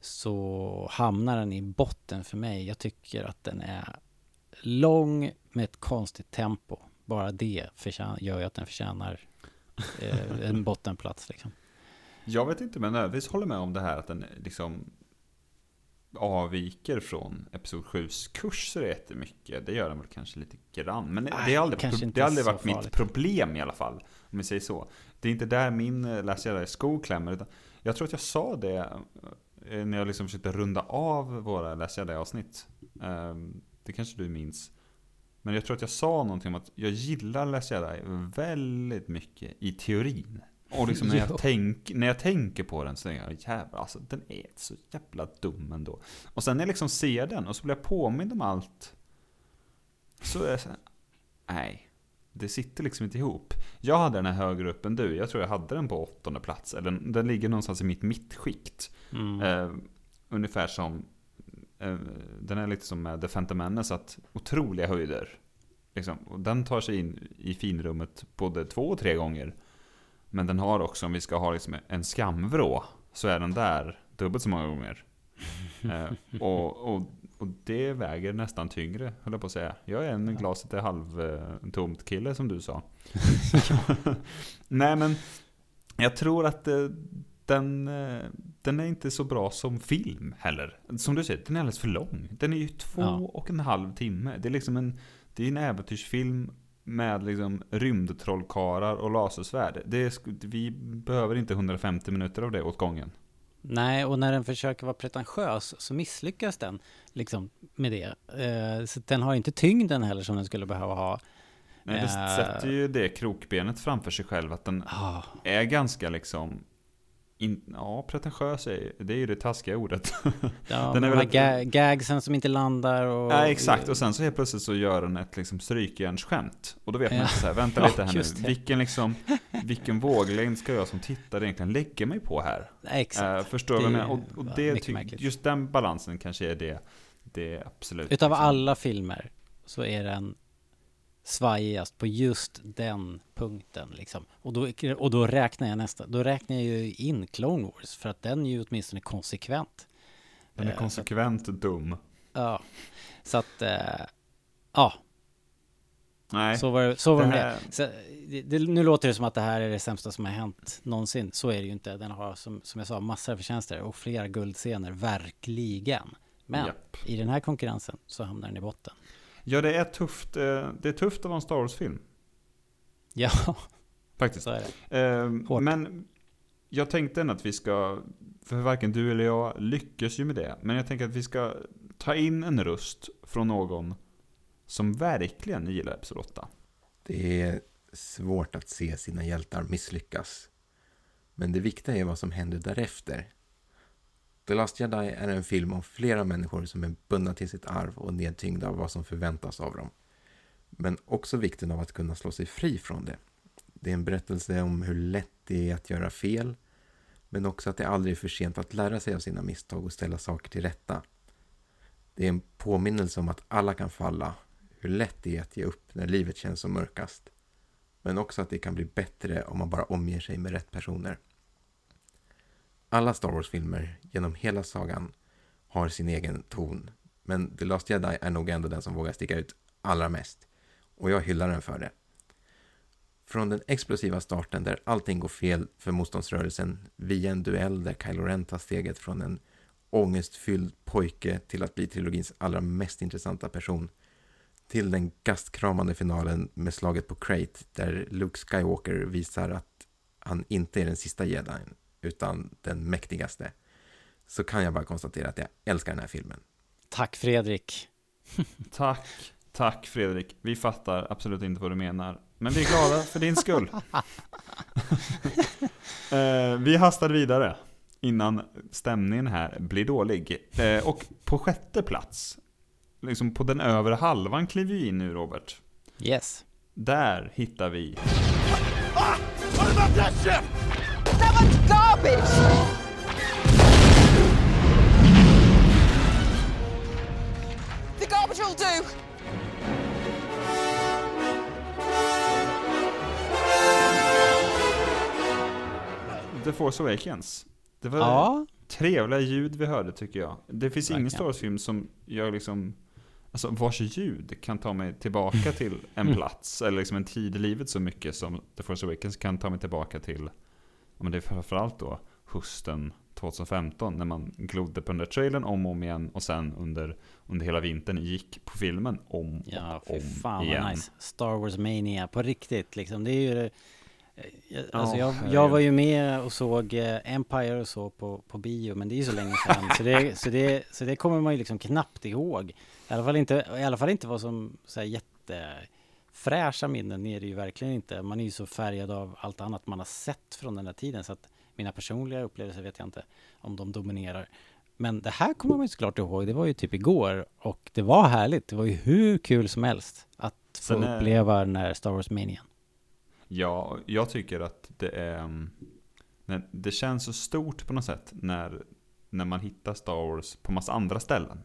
så hamnar den i botten för mig. Jag tycker att den är lång med ett konstigt tempo. Bara det förtjän- gör ju att den förtjänar eh, en bottenplats. Liksom. Jag vet inte, men jag håller med om det här att den liksom avviker från episod sju:s kurser jättemycket. Det gör den väl kanske lite grann. Men Aj, det har aldrig, pro- det aldrig varit farligt. Mitt problem i alla fall. Om vi säger så. Det är inte där min läsare sko klämmer. Utan jag tror att jag sa det när jag liksom försökte runda av våra läsare avsnitt. Det kanske du minns. Men jag tror att jag sa någonting om att jag gillar läsare väldigt mycket i teorin. Och liksom när, jag tänk, när jag tänker på den så tänker jag, jävlar, alltså den är så jävla dum ändå. Och sen när jag liksom ser den och så blir jag påmind om allt så är jag så här, nej, det sitter liksom inte ihop. Jag hade den här högre upp än du. Jag tror jag hade den på åttonde plats. Eller den ligger någonstans i mitt mittskikt. Mm. Eh, ungefär som eh, den är lite som The Phantom Menace, att otroliga höjder. Liksom. Och den tar sig in i finrummet både två och tre gånger. Men den har också, om vi ska ha liksom en skamvrå, så är den där dubbelt så många gånger. eh, och, och, och det väger nästan tyngre, höll jag på att säga. Jag är en glaset är halvtomt kille, som du sa. Nej, men jag tror att eh, den, eh, den är inte så bra som film heller. Som du säger, den är alldeles för lång. Den är ju två ja. och en halv timme. Det är liksom en, det är en äventyrsfilm med liksom rymdtrollkarlar och lasersvärd. Det är, vi behöver inte hundrafemtio minuter av det åt gången. Nej, och när den försöker vara pretentiös så misslyckas den liksom med det. Eh, så den har inte tyngden heller som den skulle behöva ha. Nej, det eh, sätter ju det krokbenet framför sig själv, att den ah. är ganska liksom in, ja, pretentiös är, det är ju det taskiga ordet. Ja, den är väl ga- gagsen som inte landar och... Ja, exakt, och sen så helt plötsligt så gör den ett liksom strykjärnsskämt, och då vet man inte så här, vänta ja, lite här nu, vilken liksom vilken våglängd ska jag som tittare egentligen lägga mig på här? Ja, exakt. Uh, förstår du vad jag menar? Och, och det ty- just den balansen kanske är det det absolut. Utav liksom. Alla filmer så är den svajigast på just den punkten liksom. Och då, och då räknar jag nästa. Då räknar jag ju in Clone Wars, för att den är ju åtminstone konsekvent. Den är konsekvent uh, att, dum. Ja. Så att uh, ja. Nej. Så var, så var det. Här... Så, det, det nu låter det som att det här är det sämsta som har hänt någonsin. Så är det ju inte. Den har som som jag sa massor av förtjänster och flera guldscener verkligen. Men yep. i den här konkurrensen så hamnar den i botten. Ja, det är tufft. Det är tufft att vara en Star Wars-film. Ja, faktiskt. Så är det. Men jag tänkte att vi ska, för varken du eller jag lyckas ju med det, men jag tänker att vi ska ta in en röst från någon som verkligen gillar Episod åtta. Det är svårt att se sina hjältar misslyckas. Men det viktiga är vad som händer därefter. The Last Jedi är en film om flera människor som är bundna till sitt arv och nedtyngda av vad som förväntas av dem. Men också vikten av att kunna slå sig fri från det. Det är en berättelse om hur lätt det är att göra fel, men också att det aldrig är för sent att lära sig av sina misstag och ställa saker till rätta. Det är en påminnelse om att alla kan falla, hur lätt det är att ge upp när livet känns som mörkast. Men också att det kan bli bättre om man bara omger sig med rätt personer. Alla Star Wars-filmer genom hela sagan har sin egen ton, men The Last Jedi är nog ändå den som vågar sticka ut allra mest, och jag hyllar den för det. Från den explosiva starten där allting går fel för motståndsrörelsen via en duell där Kylo Ren tar steget från en ångestfylld pojke till att bli trilogins allra mest intressanta person, till den gastkramande finalen med slaget på Krayt där Luke Skywalker visar att han inte är den sista jedin, utan den mäktigaste, så kan jag bara konstatera att jag älskar den här filmen. Tack Fredrik. Tack, tack Fredrik. Vi fattar absolut inte vad du menar, men vi är glada för din skull. eh, vi hastar vidare innan stämningen här blir dålig. Eh, och på sjätte plats, liksom på den övre halvan kliver vi in nu, Robert. Yes. Där hittar vi... Ah! What about that ship? That was garbage! The garbage will do! The Force Awakens. Det var ja. trevliga ljud vi hörde, tycker jag. Det finns ingen Star Wars-film som jag liksom... Alltså, vars ljud kan ta mig tillbaka till en plats eller liksom en tid i livet så mycket som The Force Awakens kan ta mig tillbaka till... Men det är framförallt då hösten tjugo femton när man glodde på den där trailern om och om igen, och sen under, under hela vintern gick på filmen om och ja, om fan, igen. Nice. Star Wars Mania på riktigt liksom. Det är ju, alltså, oh, jag, jag var ju med och såg Empire och så på, på bio, men det är ju så länge sedan så, det, så, det, så det kommer man ju liksom knappt ihåg. I alla fall inte, i alla fall inte vad som så här, jätte... fräscha minnen är det ju verkligen inte. Man är ju så färgad av allt annat man har sett från den här tiden, så att mina personliga upplevelser vet jag inte om de dominerar. Men det här kommer man ju såklart ihåg. Det var ju typ igår, och det var härligt. Det var ju hur kul som helst att få Sen, uppleva den här Star Wars-manien. Ja, jag tycker att det är... Det känns så stort på något sätt när, när man hittar Star Wars på massa andra ställen.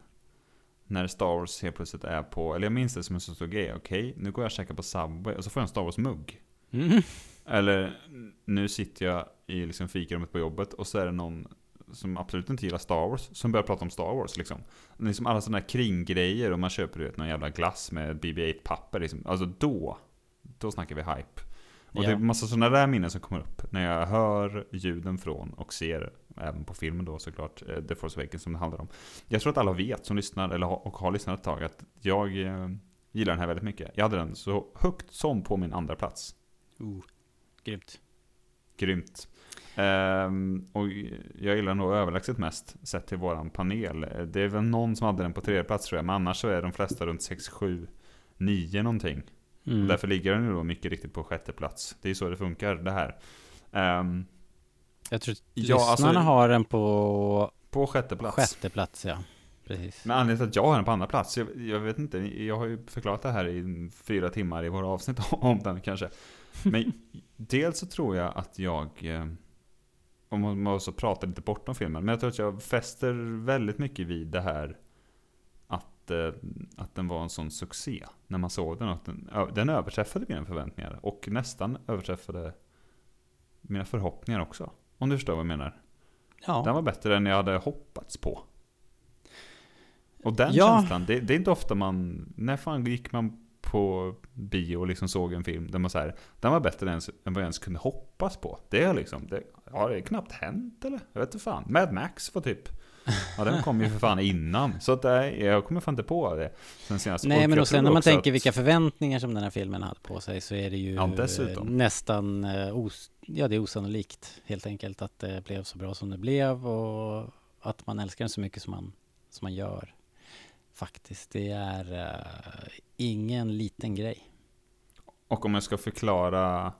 När Star Wars helt plötsligt är på... Eller jag minns det som en så stor grej. Okej, nu går jag och käkar på Subway och så får jag en Star Wars-mugg. Mm. Eller nu sitter jag i liksom fikarummet på jobbet och så är det någon som absolut inte gillar Star Wars som börjar prata om Star Wars. Liksom, liksom alla sådana här kringgrejer, och man köper vet, någon jävla glass med B B åtta-papper. Liksom. Alltså då, då snackar vi hype. Och ja. Det är en massa sådana där minnen som kommer upp när jag hör ljuden från och ser... även på filmen då såklart, The Force Awakens som det handlar om. Jag tror att alla vet som lyssnar eller har, och har lyssnat ett tag att jag eh, gillar den här väldigt mycket. Jag hade den så högt som på min andra plats. Oh, grymt. Grymt. Um, och jag gillar nog överlägset mest sett till våran panel. Det är väl någon som hade den på tredje plats tror jag, men annars så är de flesta runt sex, sju, nio någonting. Mm. Därför ligger den ju då mycket riktigt på sjätte plats. Det är så det funkar det här. Um, jag tror att ja, lyssnarna alltså, har den på på sjätte plats. Sjätte plats ja. Precis. Men anledningen till att jag har den på andra plats, jag, jag vet inte, jag har ju förklarat det här i fyra timmar i våra avsnitt om den kanske. Men dels så tror jag att jag om man också pratar lite bortom filmen, men jag tror att jag fäster väldigt mycket vid det här att, att den var en sån succé när man såg den, att den, den överträffade mina förväntningar och nästan överträffade mina förhoppningar också, om du förstår vad jag menar. Ja. Den var bättre än jag hade hoppats på. Och den ja. känslan, det, det är inte ofta man... När fan gick man på bio och liksom såg en film där man så här... Den var bättre än, än vad jag ens kunde hoppas på. Det är liksom... Det, ja, det är knappt hänt, eller? Jag vet inte fan. Mad Max var typ... Ja, den kom ju för fan innan. Så att det, jag kommer fan inte på det. Sen senast. Nej, men och sen när man tänker att... vilka förväntningar som den här filmen hade på sig så är det ju ja, nästan... Os, ja, det är osannolikt helt enkelt att det blev så bra som det blev och att man älskar den så mycket som man, som man gör. Faktiskt, det är uh, ingen liten grej. Och om jag ska förklara,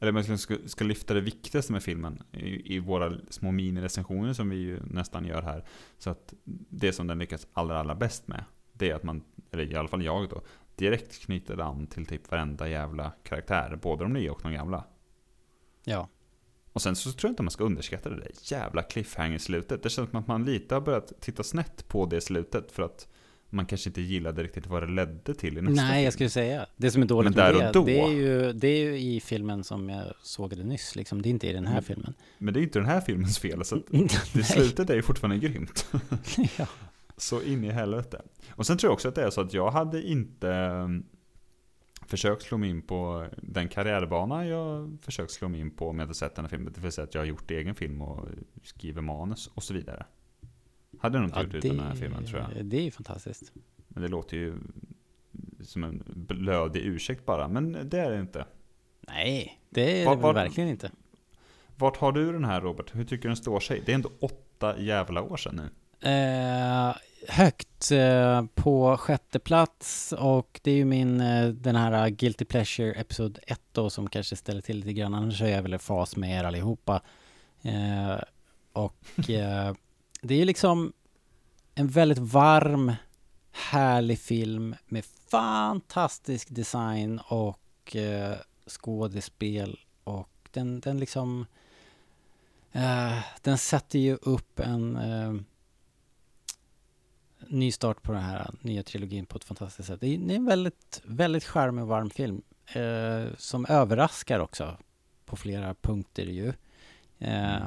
eller om jag ska, ska lyfta det viktigaste med filmen i, i våra små minirecensioner som vi ju nästan gör här, så att det som den lyckas allra, allra bäst med, det är att man, eller i alla fall jag då, direkt knyter an till typ varenda jävla karaktär, både de nya och de gamla. Ja. Och sen så tror jag inte man ska underskatta det där jävla cliffhanger-slutet. Det känns som att man lite har börjat titta snett på det slutet för att man kanske inte gillade riktigt vad det ledde till i nästa Nej, film. Jag skulle säga. Det som är dåligt men där och då... det, är ju, det är ju i filmen som jag såg det nyss. Liksom. Det är inte i den här mm. filmen. Men det är inte den här filmens fel. Så det slutet är ju fortfarande grymt. ja. Så in i helvete. Och sen tror jag också att det är så att jag hade inte försökt slå mig in på den karriärbana jag försökt slå mig in på med att sett den här filmen. Det vill säga att jag har gjort egen film och skriver manus och så vidare. Hade nog inte ja, gjort det, utan den här filmen tror jag. Det är ju fantastiskt. Men det låter ju som en blödig ursäkt bara. Men det är det inte. Nej, det är var, var, verkligen inte. Vart har du den här, Robert? Hur tycker du den står sig? Det är ändå åtta jävla år sedan nu. Eh, högt eh, på sjätte plats och det är ju min eh, den här Guilty Pleasure episod ett då som kanske ställer till lite grann, annars är jag väl i fas med er allihopa eh, och eh, det är ju liksom en väldigt varm härlig film med fantastisk design och eh, skådespel och den, den liksom eh, den sätter ju upp en eh, ny start på den här nya trilogin på ett fantastiskt sätt. Det är en väldigt, väldigt charmig och varm film eh, som överraskar också på flera punkter ju. Eh,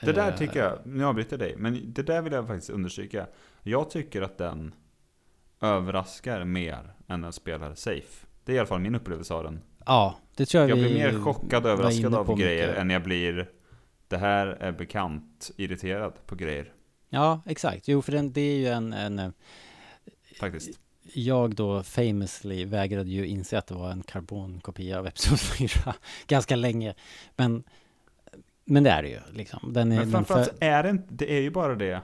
det där eh, tycker jag, nu avbryter dig, men det där vill jag faktiskt understryka. Jag tycker att den överraskar mer än den spelar safe. Det är i alla fall min upplevelse av den. Ja, det tror jag. Jag blir mer chockad och överraskad av grejer mycket. Än jag blir, det här är bekant, irriterad på grejer. Ja, exakt. Jo, för den, det är ju en... en Faktiskt. Jag då famously vägrade ju inse att det var en karbonkopia av episod fyra ganska länge. Men, men det är det ju. Liksom. Den är, men framförallt för... är det inte... Det är ju bara det,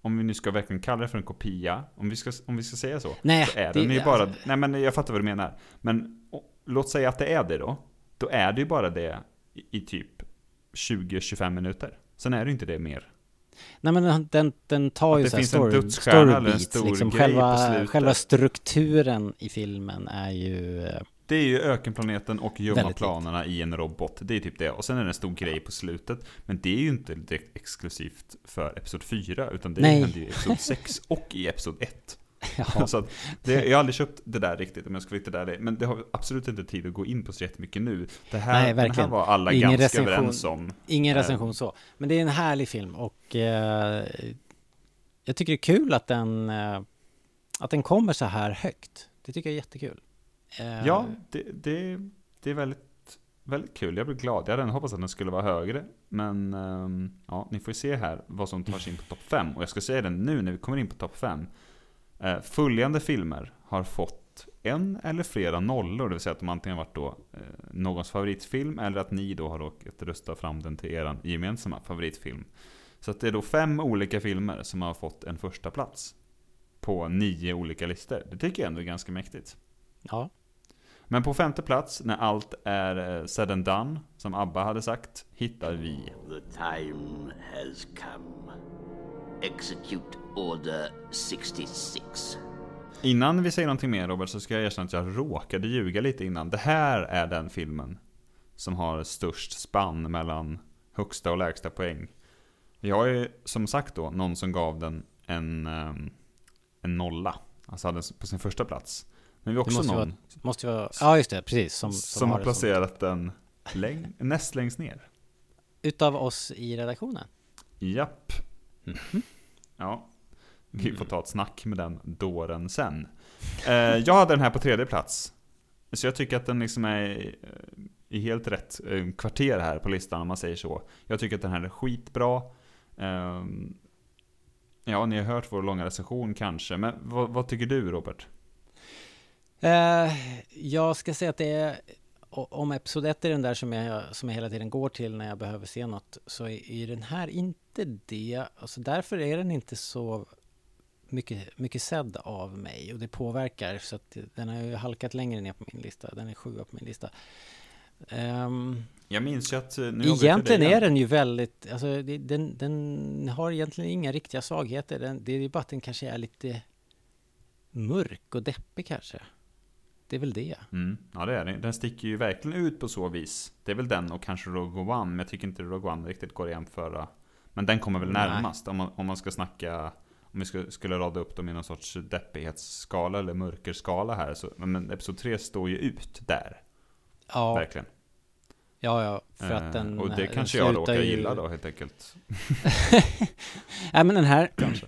om vi nu ska verkligen kalla det för en kopia, om vi ska, om vi ska säga så. Nej, så är det, den ju bara... Alltså... Nej, men jag fattar vad du menar. Men och, låt säga att det är det då. Då är det ju bara det i, i typ tjugo till tjugofem minuter. Sen är det inte det mer. Nej, men den, den tar att ju så här story, story beats, liksom själva, själva strukturen i filmen är ju... Det är ju ökenplaneten och gömma planerna i en robot, det är typ det. Och sen är det en stor grej på slutet, men det är ju inte direkt exklusivt för episod fyra, utan det Nej. händer ju i episod sex och i episod ett. Ja. Så att det, jag har aldrig köpt det där riktigt om jag ska veta det, men det har absolut inte tid att gå in på så jättemycket nu. Det här, Nej, verkligen. Den här var alla ingen ganska recension, överens om. Ingen recension så. Men det är en härlig film och eh, jag tycker det är kul att den eh, att den kommer så här högt. Det tycker jag är jättekul. Eh, ja, det, det, det är väldigt, väldigt kul. Jag blir glad. Jag hade hoppats att den skulle vara högre, men eh, ja, ni får ju se här vad som tar sig in på topp fem. Och jag ska säga det nu när vi kommer in på topp fem. Följande filmer har fått en eller flera nollor, det vill säga att de antingen varit då eh, någons favoritfilm eller att ni då har råkat rösta fram den till er gemensamma favoritfilm. Så att det är då fem olika filmer som har fått en första plats på nio olika listor. Det tycker jag ändå är ganska mäktigt. Ja. Men på femte plats, när allt är said and done, som ABBA hade sagt, hittar vi... The time has come. Execute order sextiosex. Innan vi säger någonting mer, Robert, så ska jag erkänna att jag råkade ljuga lite innan. Det här är den filmen som har störst spann mellan högsta och lägsta poäng. Vi har ju som sagt då någon som gav den en, en nolla. Alltså hade den på sin första plats. Men vi också måste någon... Vara, måste vara, ja, just det, precis. Som, som, som har placerat som... den läng, näst längst ner. Utav oss i redaktionen? Japp. Mm-hmm. Ja. Vi får ta ett snack med den dåren sen. eh, Jag hade den här på tredje plats. Så jag tycker att den liksom är i helt rätt kvarter här på listan, om man säger så. Jag tycker att den här är skitbra. eh, Ja, ni har hört vår långa recension kanske. Men vad, vad tycker du, Robert? Eh, jag ska säga att det är, om episod ett är den där som jag, som jag hela tiden går till när jag behöver se något, så är, är den här inte det. Alltså därför är den inte så mycket, mycket sedd av mig, och det påverkar, så att den har ju halkat längre ner på min lista. Den är sjua på min lista. Um, jag minns ju att nu egentligen är den ju väldigt, alltså det, den, den har egentligen inga riktiga svagheter. Den, det är bara att den kanske är lite mörk och deppig kanske. Det är väl det. Mm. Ja, det är det. Den sticker ju verkligen ut på så vis. Det är väl den och kanske Rogue One, men jag tycker inte Rogue One riktigt går att jämföra. Men den kommer väl närmast om man, om man ska snacka, om vi skulle, skulle rada upp dem i någon sorts deppighetsskala eller mörkerskala här. Så, men episod tre står ju ut där. Ja. Verkligen. Ja, ja, för att den... Eh, och det här, kanske jag råkar ju... gilla då, helt enkelt. Nej, men den här... Kanske.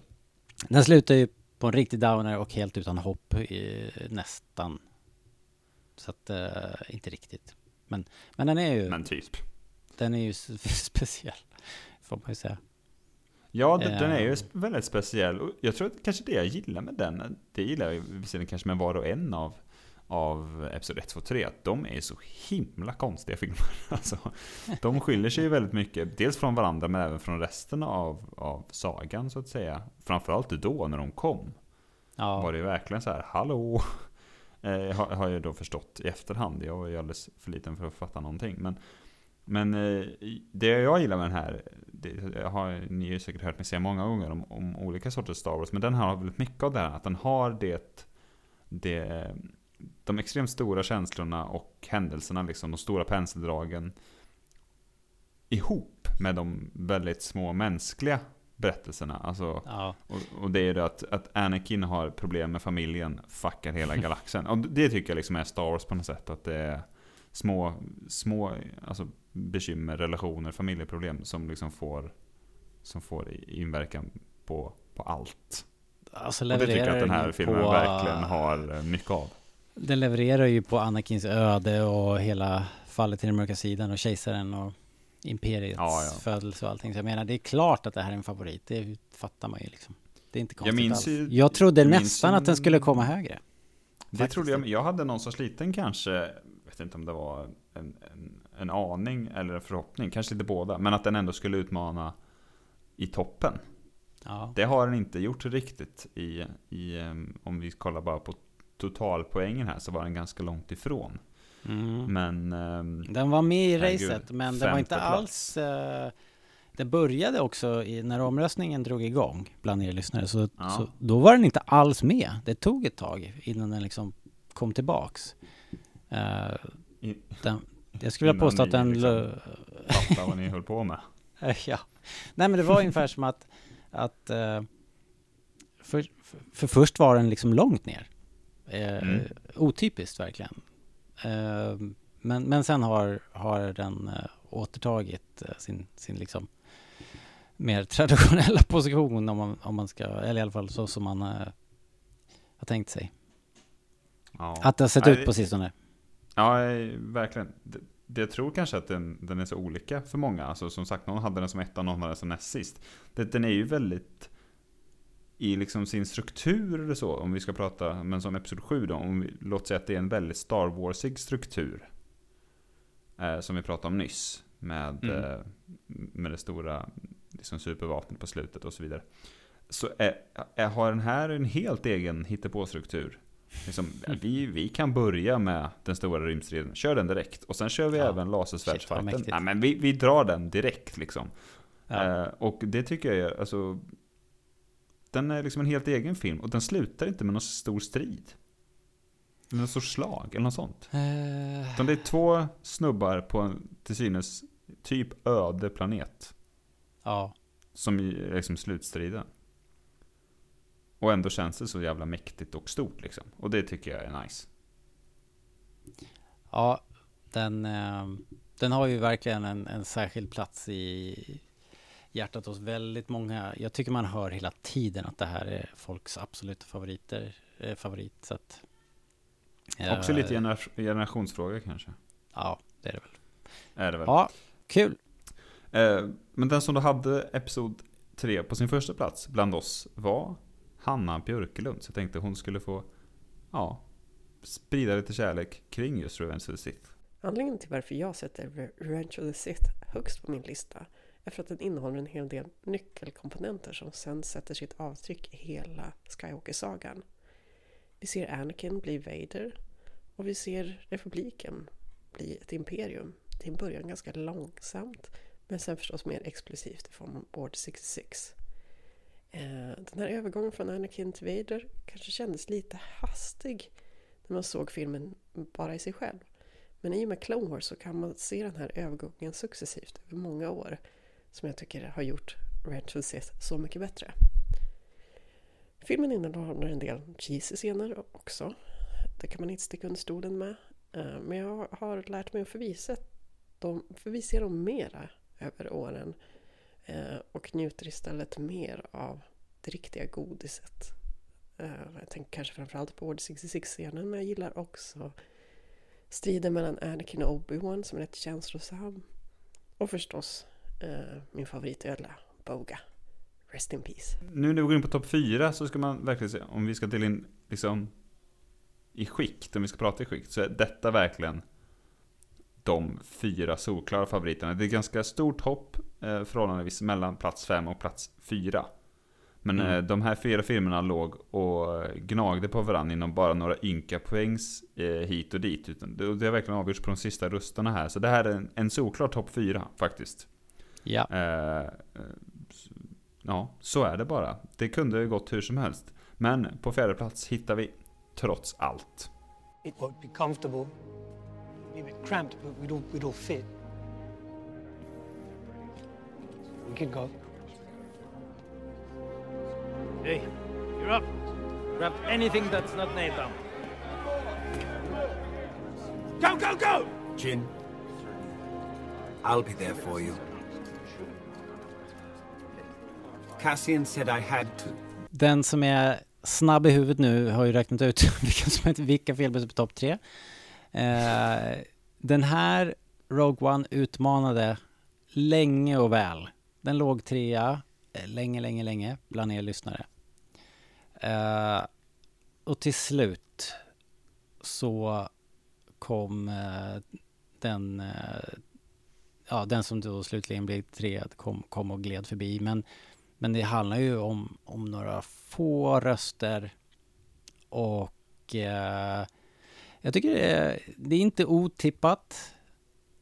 Den slutar ju på en riktig downer och helt utan hopp i, nästan. Så att, eh, inte riktigt. Men, men den är ju... Men typ. Den är ju speciell, får man ju säga. Ja, den, den är ju väldigt speciell. Och jag tror att kanske det jag gillar med den, det gillar jag visserligen kanske med var och en av, av episod ett, två, tre, att de är så himla konstiga filmer. Alltså, de skiljer sig ju väldigt mycket, dels från varandra men även från resten av, av sagan, så att säga. Framförallt då när de kom. Ja. Var det ju verkligen så här, hallå... Eh, har, har jag då förstått i efterhand. Jag var ju alldeles för liten för att fatta någonting. Men, men eh, det jag gillar med den här, det har ni ju säkert hört mig säga många gånger om, om olika sorters Star Wars, men den här har väldigt mycket av det här, att den har det, det de extremt stora känslorna och händelserna, liksom de stora penseldragen, ihop med de väldigt små mänskliga berättelserna, alltså, ja. och, och det är det att, att Anakin har problem med familjen, fuckar hela galaxen. Och det tycker jag liksom är Star Wars på något sätt, att det är små, små alltså bekymmer, relationer, familjeproblem som liksom får, som får inverkan på, på allt. Alltså, och det tycker jag att den här filmen på, verkligen har mycket av. Den levererar ju på Anakins öde och hela fallet till den mörka sidan och kejsaren och imperiets ja, ja. födelse och allting. Så jag menar, det är klart att det här är en favorit. Det fattar man ju liksom. Det är inte konstigt alls. Jag, jag trodde jag nästan en... att den skulle komma högre. Det Faktiskt. trodde jag. Jag hade någon sorts liten kanske, jag vet inte om det var en, en, en aning eller en förhoppning, kanske lite båda, men att den ändå skulle utmana i toppen. Ja. Det har den inte gjort riktigt i, i, om vi kollar bara på totalpoängen här, så var den ganska långt ifrån. Mm. Men, um, den var med i racet, men den var inte alls uh, det började också i, när omröstningen drog igång bland er lyssnare, så, ja. så då var den inte alls med. Det tog ett tag innan den liksom kom tillbaks. uh, I, den, jag skulle vilja påstå att den liksom, fatta vad ni höll på med. ja. Nej, men det var ungefär som att, att uh, för, för, för först var den liksom långt ner, uh, mm. otypiskt verkligen. Men, men sen har, har den återtagit sin, sin liksom mer traditionella position, om man, om man ska, eller i alla fall så som man har tänkt sig. Ja. Att det har sett ja, ut på sistone. Ja, verkligen. Det, jag tror kanske att den, den är så olika för många. Alltså, som sagt, någon hade den som ett, någon hade den som näst sist. Den är ju väldigt i liksom sin struktur eller så, om vi ska prata, men som episod sju då, om vi, låt säga att det är en väldigt Star Warsig struktur eh, som vi pratade om nyss med, mm. eh, med det stora liksom supervapnet på slutet och så vidare, så är, är, har den här en helt egen hittepåstruktur liksom, vi, vi kan börja med den stora rymdstriden, kör den direkt och sen kör vi ja. även lasersvärdsfighten. Ja, men vi, vi drar den direkt liksom. Ja. Eh, och det tycker jag är, alltså den är liksom en helt egen film och den slutar inte med någon stor strid eller någon stor slag eller något sånt. Uh... Utan det är två snubbar på en till synes typ öde planet. Ja. Som är liksom slutstriden. Och ändå känns det så jävla mäktigt och stort liksom. Och det tycker jag är nice. Ja, den, den har ju verkligen en, en särskild plats i hjärtat hos väldigt många. Jag tycker man hör hela tiden att det här är folks absoluta favoriter, eh, favorit. Så att, eh, också lite gener- generationsfråga kanske. Ja, det är det väl. Är det väl. Ja, kul. Eh, men den som då hade episod tre på sin första plats bland oss var Hanna Björkelund. Så jag tänkte hon skulle få ja, sprida lite kärlek kring just Revenge of the Sith. Anledningen till varför jag sätter Revenge of the Sith högst på min lista för att den innehåller en hel del nyckelkomponenter som sen sätter sitt avtryck i hela Skywalker-sagan. Vi ser Anakin bli Vader och vi ser republiken bli ett imperium. Till en början ganska långsamt, men sen förstås mer explosivt i form av Order sextiosex. Den här övergången från Anakin till Vader kanske kändes lite hastig när man såg filmen bara i sig själv. Men i och med Clone Wars så kan man se den här övergången successivt över många år, som jag tycker har gjort Revenge of the Sith så mycket bättre. Filmen innehåller en del cheesy scener också. Det kan man inte sticka under stolen med. Men jag har lärt mig att förvisa dem, förvisa dem mera över åren. Och njuter istället mer av det riktiga godiset. Jag tänker kanske framförallt på Order sextiosex-scenen. Men jag gillar också striden mellan Anakin och Obi-Wan som är rätt känslosam. Och förstås min favoritödla, Boga. Rest in peace. Nu när vi går in på topp fyra så ska man verkligen se, om vi ska till in liksom, i skikt, om vi ska prata i skikt, så är detta verkligen de fyra solklara favoriterna. Det är ganska stort hopp eh, förhållandevis mellan plats fem och plats fyra. Men mm. eh, de här fyra filmerna låg och gnagde på varandra inom bara några ynka poängs eh, hit och dit. Utan det, det har verkligen avgjorts på de sista rösterna här. Så det här är en, en solklar topp fyra faktiskt. Ja. Eh, ja, så är det bara. Det kunde gått hur som helst. Men på fjärde plats hittar vi trots allt. It won't be comfortable. It'll be cramped, but we don't, we don't fit. We can go. Hey, you're up. Grab anything that's not nailed down. Go, go, go! Jin, I'll be there for you. Cassian said I had to. Den som är snabb i huvudet nu har ju räknat ut vilka, som heter, vilka fel på topp tre. Eh, den här Rogue One utmanade länge och väl. Den låg trea eh, länge, länge, länge bland er lyssnare. Eh, och till slut så kom eh, den eh, ja, den som då slutligen blev trea kom, kom och gled förbi, men Men det handlar ju om, om några få röster och eh, jag tycker det är, det är inte otippat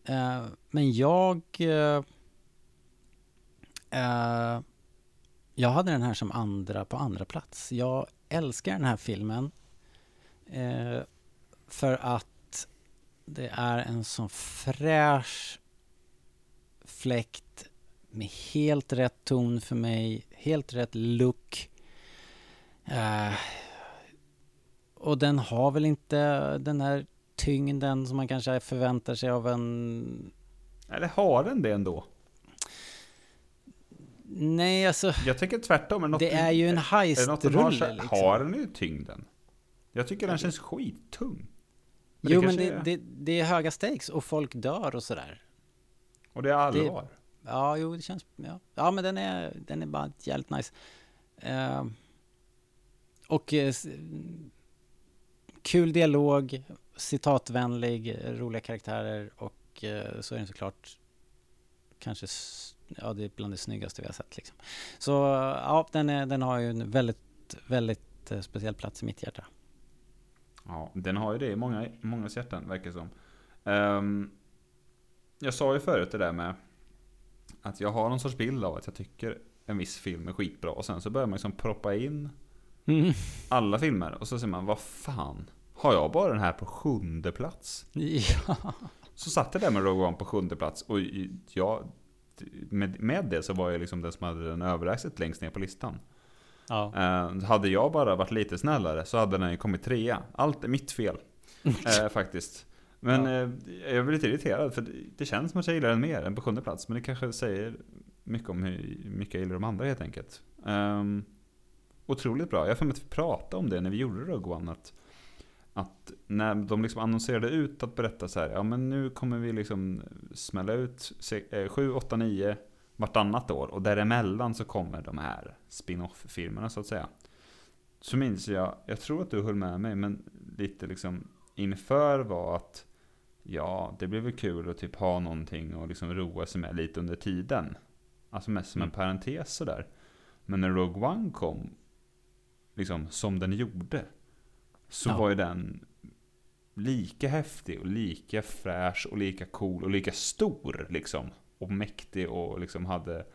eh, men jag eh, jag hade den här som andra på andra plats. Jag älskar den här filmen eh, för att det är en sån fräsch fläkt med helt rätt ton för mig, helt rätt look. Eh, och den har väl inte den här tyngden som man kanske förväntar sig av en... Eller har den det ändå? Nej, alltså... Jag tänker tvärtom. Är något det är ju en heist-rulle. Liksom. Har den ju tyngden? Jag tycker den känns skittung. Men jo, det men det är... Det, det är höga stakes och folk dör och sådär. Och det är allvar. Det... Ja, jo, det känns... Ja, ja men den är, den är bara jävligt nice. Uh, och eh, kul dialog, citatvänlig, roliga karaktärer och eh, så är den såklart kanske ja, det är bland det snyggaste vi har sett liksom. Så ja, den, är, den har ju en väldigt, väldigt eh, speciell plats i mitt hjärta. Ja, den har ju det i många, många hjärtan verkar som. Um, jag sa ju förut det där med att jag har någon sorts bild av att jag tycker en viss film är skitbra och sen så börjar man liksom proppa in mm. alla filmer och så ser man, vad fan, har jag bara den här på sjunde plats? Ja. Så satt jag där med Rogue One på sjunde plats och jag, med, med det så var jag liksom den som hade den överlägset längst ner på listan. Ja. Uh, hade jag bara varit lite snällare så hade den ju kommit trea. Allt är mitt fel uh, faktiskt. Men ja. eh, jag blir lite irriterad för det, det känns som att jag gillar den mer än på sjunde plats. Men det kanske säger mycket om hur mycket jag gillar de andra helt enkelt. um, Otroligt bra. Jag får mig att prata om det när vi gjorde Rogue One, att, att när de liksom annonserade ut att berätta så här, ja men nu kommer vi liksom smälla ut sju, åtta, nio vartannat år och däremellan så kommer de här spin-off-filmerna så att säga. Så minns jag, jag tror att du höll med mig, men lite liksom inför var att ja, det blev väl kul att typ ha någonting och liksom roa sig med lite under tiden. Alltså mest som en parentes så där. Men när Rogue One kom liksom som den gjorde så ja. var ju den lika häftig och lika fräsch och lika cool och lika stor liksom och mäktig och liksom hade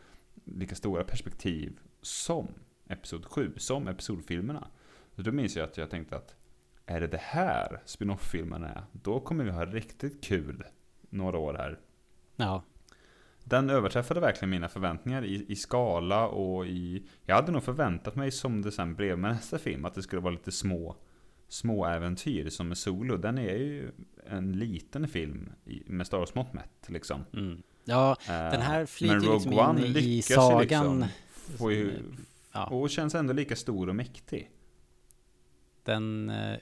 lika stora perspektiv som episod sju, som episodfilmerna. Så då minns jag att jag tänkte att är det det här spin-off-filmen är, då kommer vi ha riktigt kul några år här. Ja. Den överträffade verkligen mina förväntningar i, i skala och i... Jag hade nog förväntat mig, som det sen blev med nästa film, att det skulle vara lite små, små äventyr som med solo. Den är ju en liten film i, med Star Wars mått mätt, liksom. Mm. Ja, uh, den här flyter liksom One in i sagan. Liksom, får ju, ja. Och känns ändå lika stor och mäktig. Den... Uh...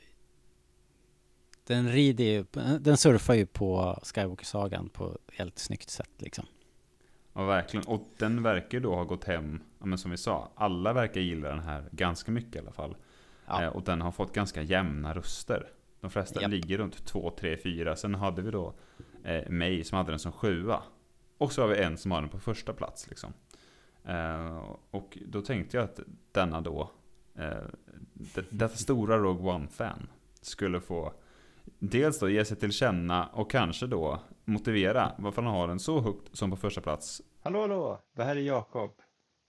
Den, rider ju, den surfar ju på Skywalker-sagan på ett helt snyggt sätt liksom. Ja, verkligen. Och den verkar då ha gått hem, men som vi sa, alla verkar gilla den här ganska mycket i alla fall. Ja. Eh, och den har fått ganska jämna röster. De flesta yep. ligger runt två, tre, fyra. Sen hade vi då eh, mig som hade den som sjua. Och så har vi en som har den på första plats liksom. Eh, och då tänkte jag att denna då, eh, det, detta stora Rogue One-fan skulle få dels då ge sig till känna och kanske då motivera varför han har den så högt som på första plats. Hallå, hallå, det här är Jakob.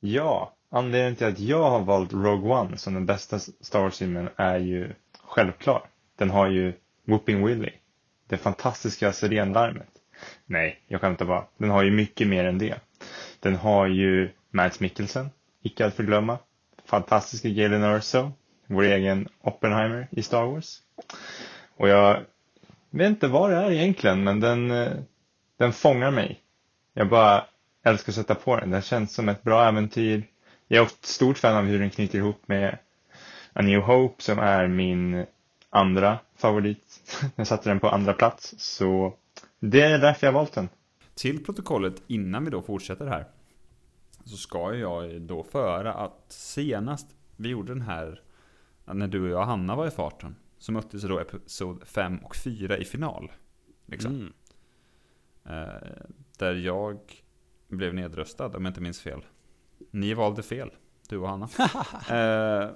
Ja, anledningen till att jag har valt Rogue One som den bästa Star Wars-filmen är ju självklar. Den har ju Whooping Willie, det fantastiska sirenlarmet. Nej, jag skämtar bara. Den har ju mycket mer än det. Den har ju Mads Mikkelsen, icke att förglömma. Fantastiska Jalen Erso, vår egen Oppenheimer i Star Wars. Och jag vet inte vad det är egentligen, men den, den fångar mig. Jag bara älskar att sätta på den. Den känns som ett bra äventyr. Jag är ett stort fan av hur den knyter ihop med A New Hope, som är min andra favorit. Jag satte den på andra plats, så det är därför jag valt den. Till protokollet innan vi då fortsätter här, så ska jag då föra att senast vi gjorde den här, när du och jag och Hanna var i farten, så möttes då episod fem och fyra i final. Liksom. Mm. Eh, där jag blev nedröstad, om jag inte minns fel. Ni valde fel, du och Hanna. eh,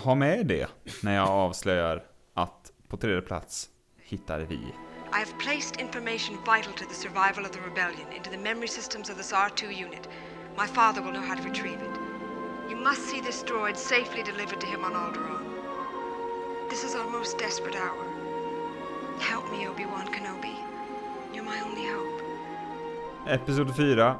ha med det när jag avslöjar att på tredje plats hittar vi... I have placed information vital to the survival of the rebellion into the memory systems of this R two unit. My father will know how to retrieve it. You must see this droid safely delivered to him on Alderaan. This is our most desperate hour. Help me, Obi-Wan Kenobi. You're my only hope. Episod fyra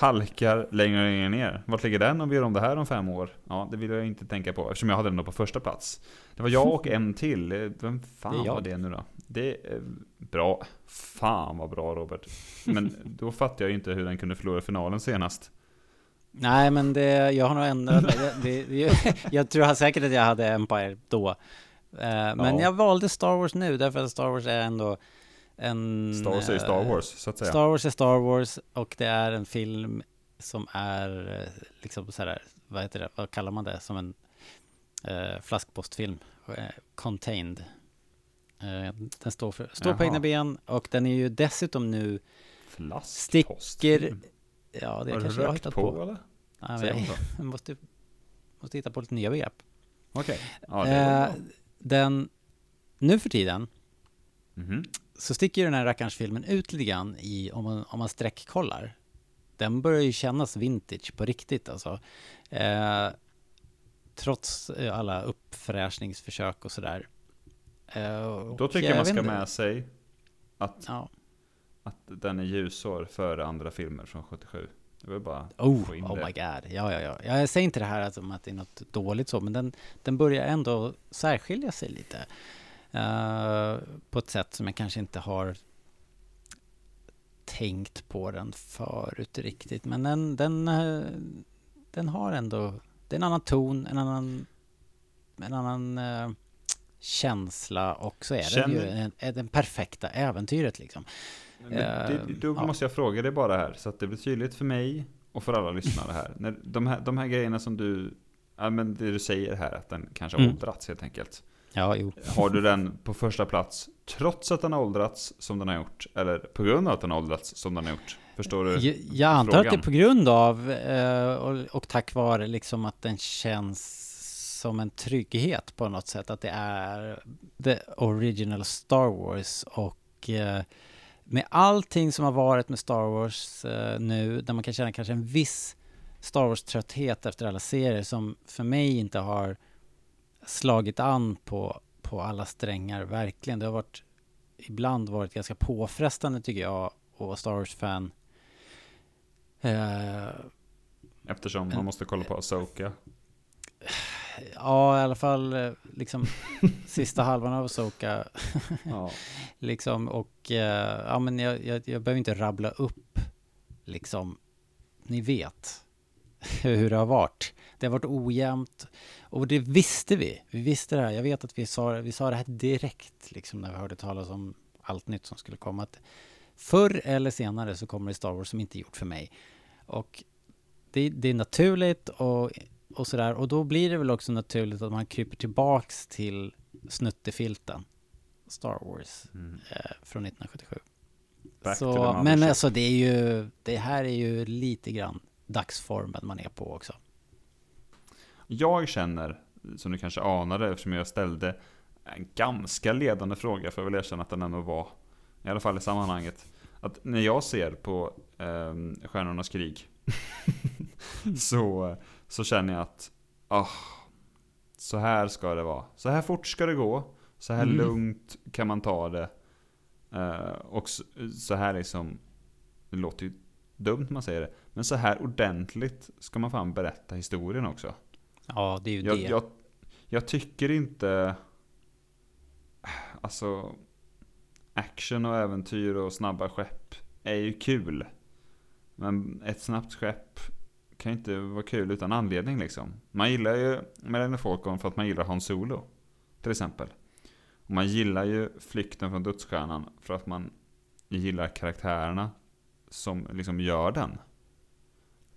halkar längre och längre ner. Vart ligger den om vi gör om det här om fem år? Ja, det vill jag inte tänka på, eftersom jag hade den då på första plats. Det var jag och en till. Vem fan det var det nu då? Det är bra. Fan vad bra, Robert. Men då fattar jag ju inte hur den kunde förlora finalen senast. Nej, men det, jag har nog ändå... Det, det, det, jag tror säkert att jag hade Empire då. Uh, ja. Men jag valde Star Wars nu, därför att Star Wars är ändå en... Star Wars är Star Wars, så att säga. Star Wars är Star Wars, och det är en film som är liksom så här... Vad heter det? Vad kallar man det? Som en eh, flaskpostfilm, eh, Contained. Eh, den står, för, står på egna ben, och den är ju dessutom nu sticker. Ja, det har kanske jag har hittat på. på. Eller? Nej, jag måste, måste hitta på lite nya begrepp. Okej. Okay. Ja, eh, den nu för tiden mm-hmm. så sticker ju den här rackarnsfilmen ut lite grann i, om man, om man sträckkollar. Den börjar ju kännas vintage på riktigt alltså. Eh, trots alla uppfräschningsförsök och sådär. Eh, och Då tycker jag man ska med det. sig att, ja. att den är ljusår före andra filmer från sjuttiosju. Det var bara oh, få in oh det. my god. Ja, ja, ja. Jag säger inte det här alltså, att det är något dåligt så, men den, den börjar ändå särskilja sig lite. Uh, på ett sätt som jag kanske inte har tänkt på den förut riktigt, men den den, uh, den har ändå, det är en annan ton, en annan en annan uh, känsla, och så är Känner... den ju en, en, den perfekta äventyret liksom. Men, uh, det, då ja. måste jag fråga dig bara här, så att det blir tydligt för mig och för alla lyssnare här. När de här, de här grejerna som du, ja, men det du säger här, att den kanske har åldrats mm. helt enkelt. Ja, jo. Har du den på första plats trots att den har åldrats som den har gjort, eller på grund av att den har åldrats som den har gjort? Förstår du Jag, jag antar frågan? Att det är på grund av och, och tack vare liksom att den känns som en trygghet på något sätt, att det är the original Star Wars, och med allting som har varit med Star Wars nu, där man kan känna kanske en viss Star Wars-trötthet efter alla serier som för mig inte har slagit an på, på alla strängar verkligen. Det har varit ibland varit ganska påfrestande tycker jag, och Star Wars-fan. Eh, Eftersom man en, måste kolla på Ahsoka. Ja, i alla fall liksom sista halvan av Ahsoka. ja. Liksom, och eh, ja, men jag, jag, jag behöver inte rabbla upp liksom, ni vet hur det har varit. Det har varit ojämnt, och det visste vi. Vi visste det här. Jag vet att vi sa, vi sa det här direkt liksom, när vi hörde talas om allt nytt som skulle komma. Att förr eller senare så kommer det Star Wars som inte är gjort för mig. Och det, det är naturligt och, och sådär. Och då blir det väl också naturligt att man kryper tillbaks till snuttefilten. Star Wars mm. eh, från nittonhundrasjuttiosju. Så, men alltså det, är ju, det här är ju lite grann dagsformen man är på också. Jag känner, som du kanske anade eftersom jag ställde en ganska ledande fråga, för jag vill erkänna att den ändå var, i alla fall i sammanhanget, att när jag ser på eh, Stjärnornas krig så, så känner jag att oh, så här ska det vara. Så här fort ska det gå. Så här mm. lugnt kan man ta det. Eh, och så, så här liksom, det låter ju dumt man säger det, men så här ordentligt ska man fan berätta historien också. Ja, det är ju jag, det. Jag, jag tycker inte, alltså action och äventyr och snabba skepp är ju kul. Men ett snabbt skepp kan ju inte vara kul utan anledning liksom. Man gillar ju Melanie Falcon för att man gillar Han Solo till exempel. Och man gillar ju Flykten från Dödsstjärnan för att man gillar karaktärerna som liksom gör den.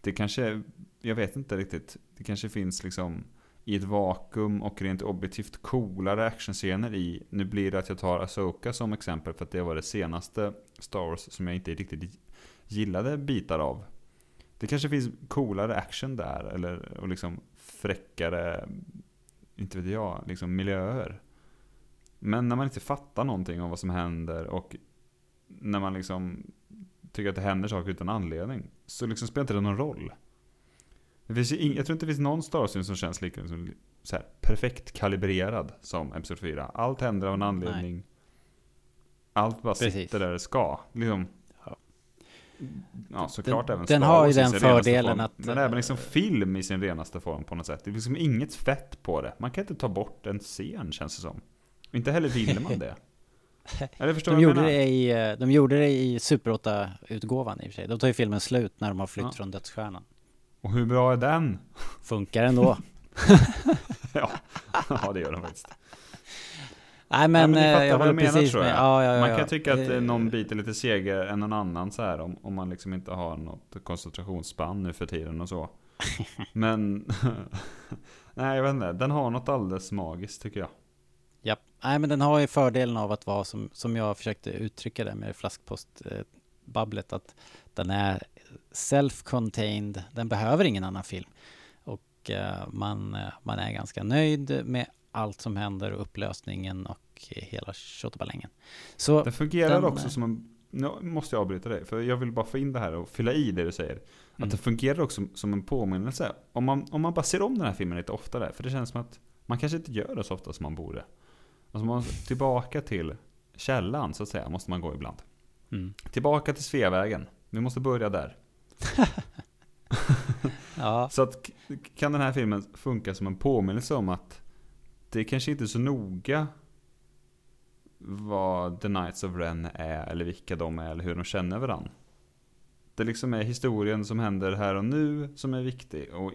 Det kanske, jag vet inte riktigt, det kanske finns liksom i ett vakuum och rent objektivt coolare actionscener i, nu blir det att jag tar Ahsoka som exempel för att det var det senaste Star Wars som jag inte riktigt gillade bitar av. Det kanske finns coolare action där, eller och liksom fräckare, inte vet jag, liksom miljöer. Men när man inte fattar någonting om vad som händer och när man liksom tycker att det händer saker utan anledning, så liksom spelar inte det någon roll. Det finns ing- jag tror inte det finns någon Star Wars som känns lika liksom, så här, perfekt kalibrerad som Episod fyra. Allt händer av en anledning. Nej. Allt bara Precis. sitter där det ska. Liksom, ja. Ja, såklart den, även den Star Wars har ju den fördelen att, men även liksom film i sin renaste form på något sätt. Det är liksom inget fett på det. Man kan inte ta bort en scen, känns det som. Inte heller ville man det. De gjorde det, i, de gjorde det i Super åtta-utgåvan i och för sig. De tar ju filmen slut när de har flytt ja. från Dödsstjärnan. Och hur bra är den? Funkar den då? ja. ja, det gör de faktiskt. Nej, men, Nej, men jag håller menar, precis tror jag. Med. Ja, ja, ja, man kan ja. tycka att någon bit är lite segare än någon annan så här, om, om man liksom inte har något koncentrationsspann nu för tiden och så. Men nej, jag vet inte. Den har något alldeles magiskt, tycker jag. Ja, nej, men den har ju fördelen av att vara som, som jag försökte uttrycka det med flaskpostbabblet, att den är self-contained. Den behöver ingen annan film. Och uh, man, man är ganska nöjd med allt som händer och upplösningen och hela tjottebalängen. Så det fungerar den, också som en... Nu måste jag avbryta dig, för jag vill bara få in det här och fylla i det du säger. Att mm. det fungerar också som en påminnelse. Om man, om man bara ser om den här filmen lite oftare, för det känns som att man kanske inte gör det så ofta som man borde. Alltså man tillbaka till källan, så att säga, måste man gå ibland. Mm. Tillbaka till Sveavägen. Vi måste börja där. Ja. Så att, kan den här filmen funka som en påminnelse om att det kanske inte är så noga vad The Knights of Ren är, eller vilka de är, eller hur de känner varandra. Det liksom är historien som händer här och nu som är viktig, och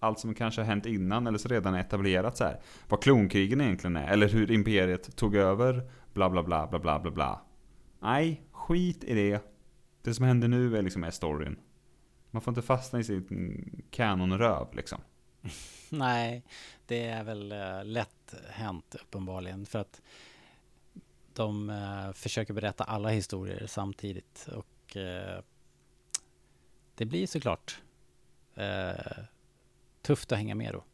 allt som kanske har hänt innan eller så redan är etablerat så här. Vad klonkrigen egentligen är, eller hur imperiet tog över, bla bla bla bla bla bla bla. Nej, skit i det. Det som händer nu är liksom är storyn. Man får inte fastna i sin kanonröv liksom. Nej, det är väl uh, lätt hänt uppenbarligen, för att de uh, försöker berätta alla historier samtidigt, och uh, det blir såklart uh, tufft att hänga med då.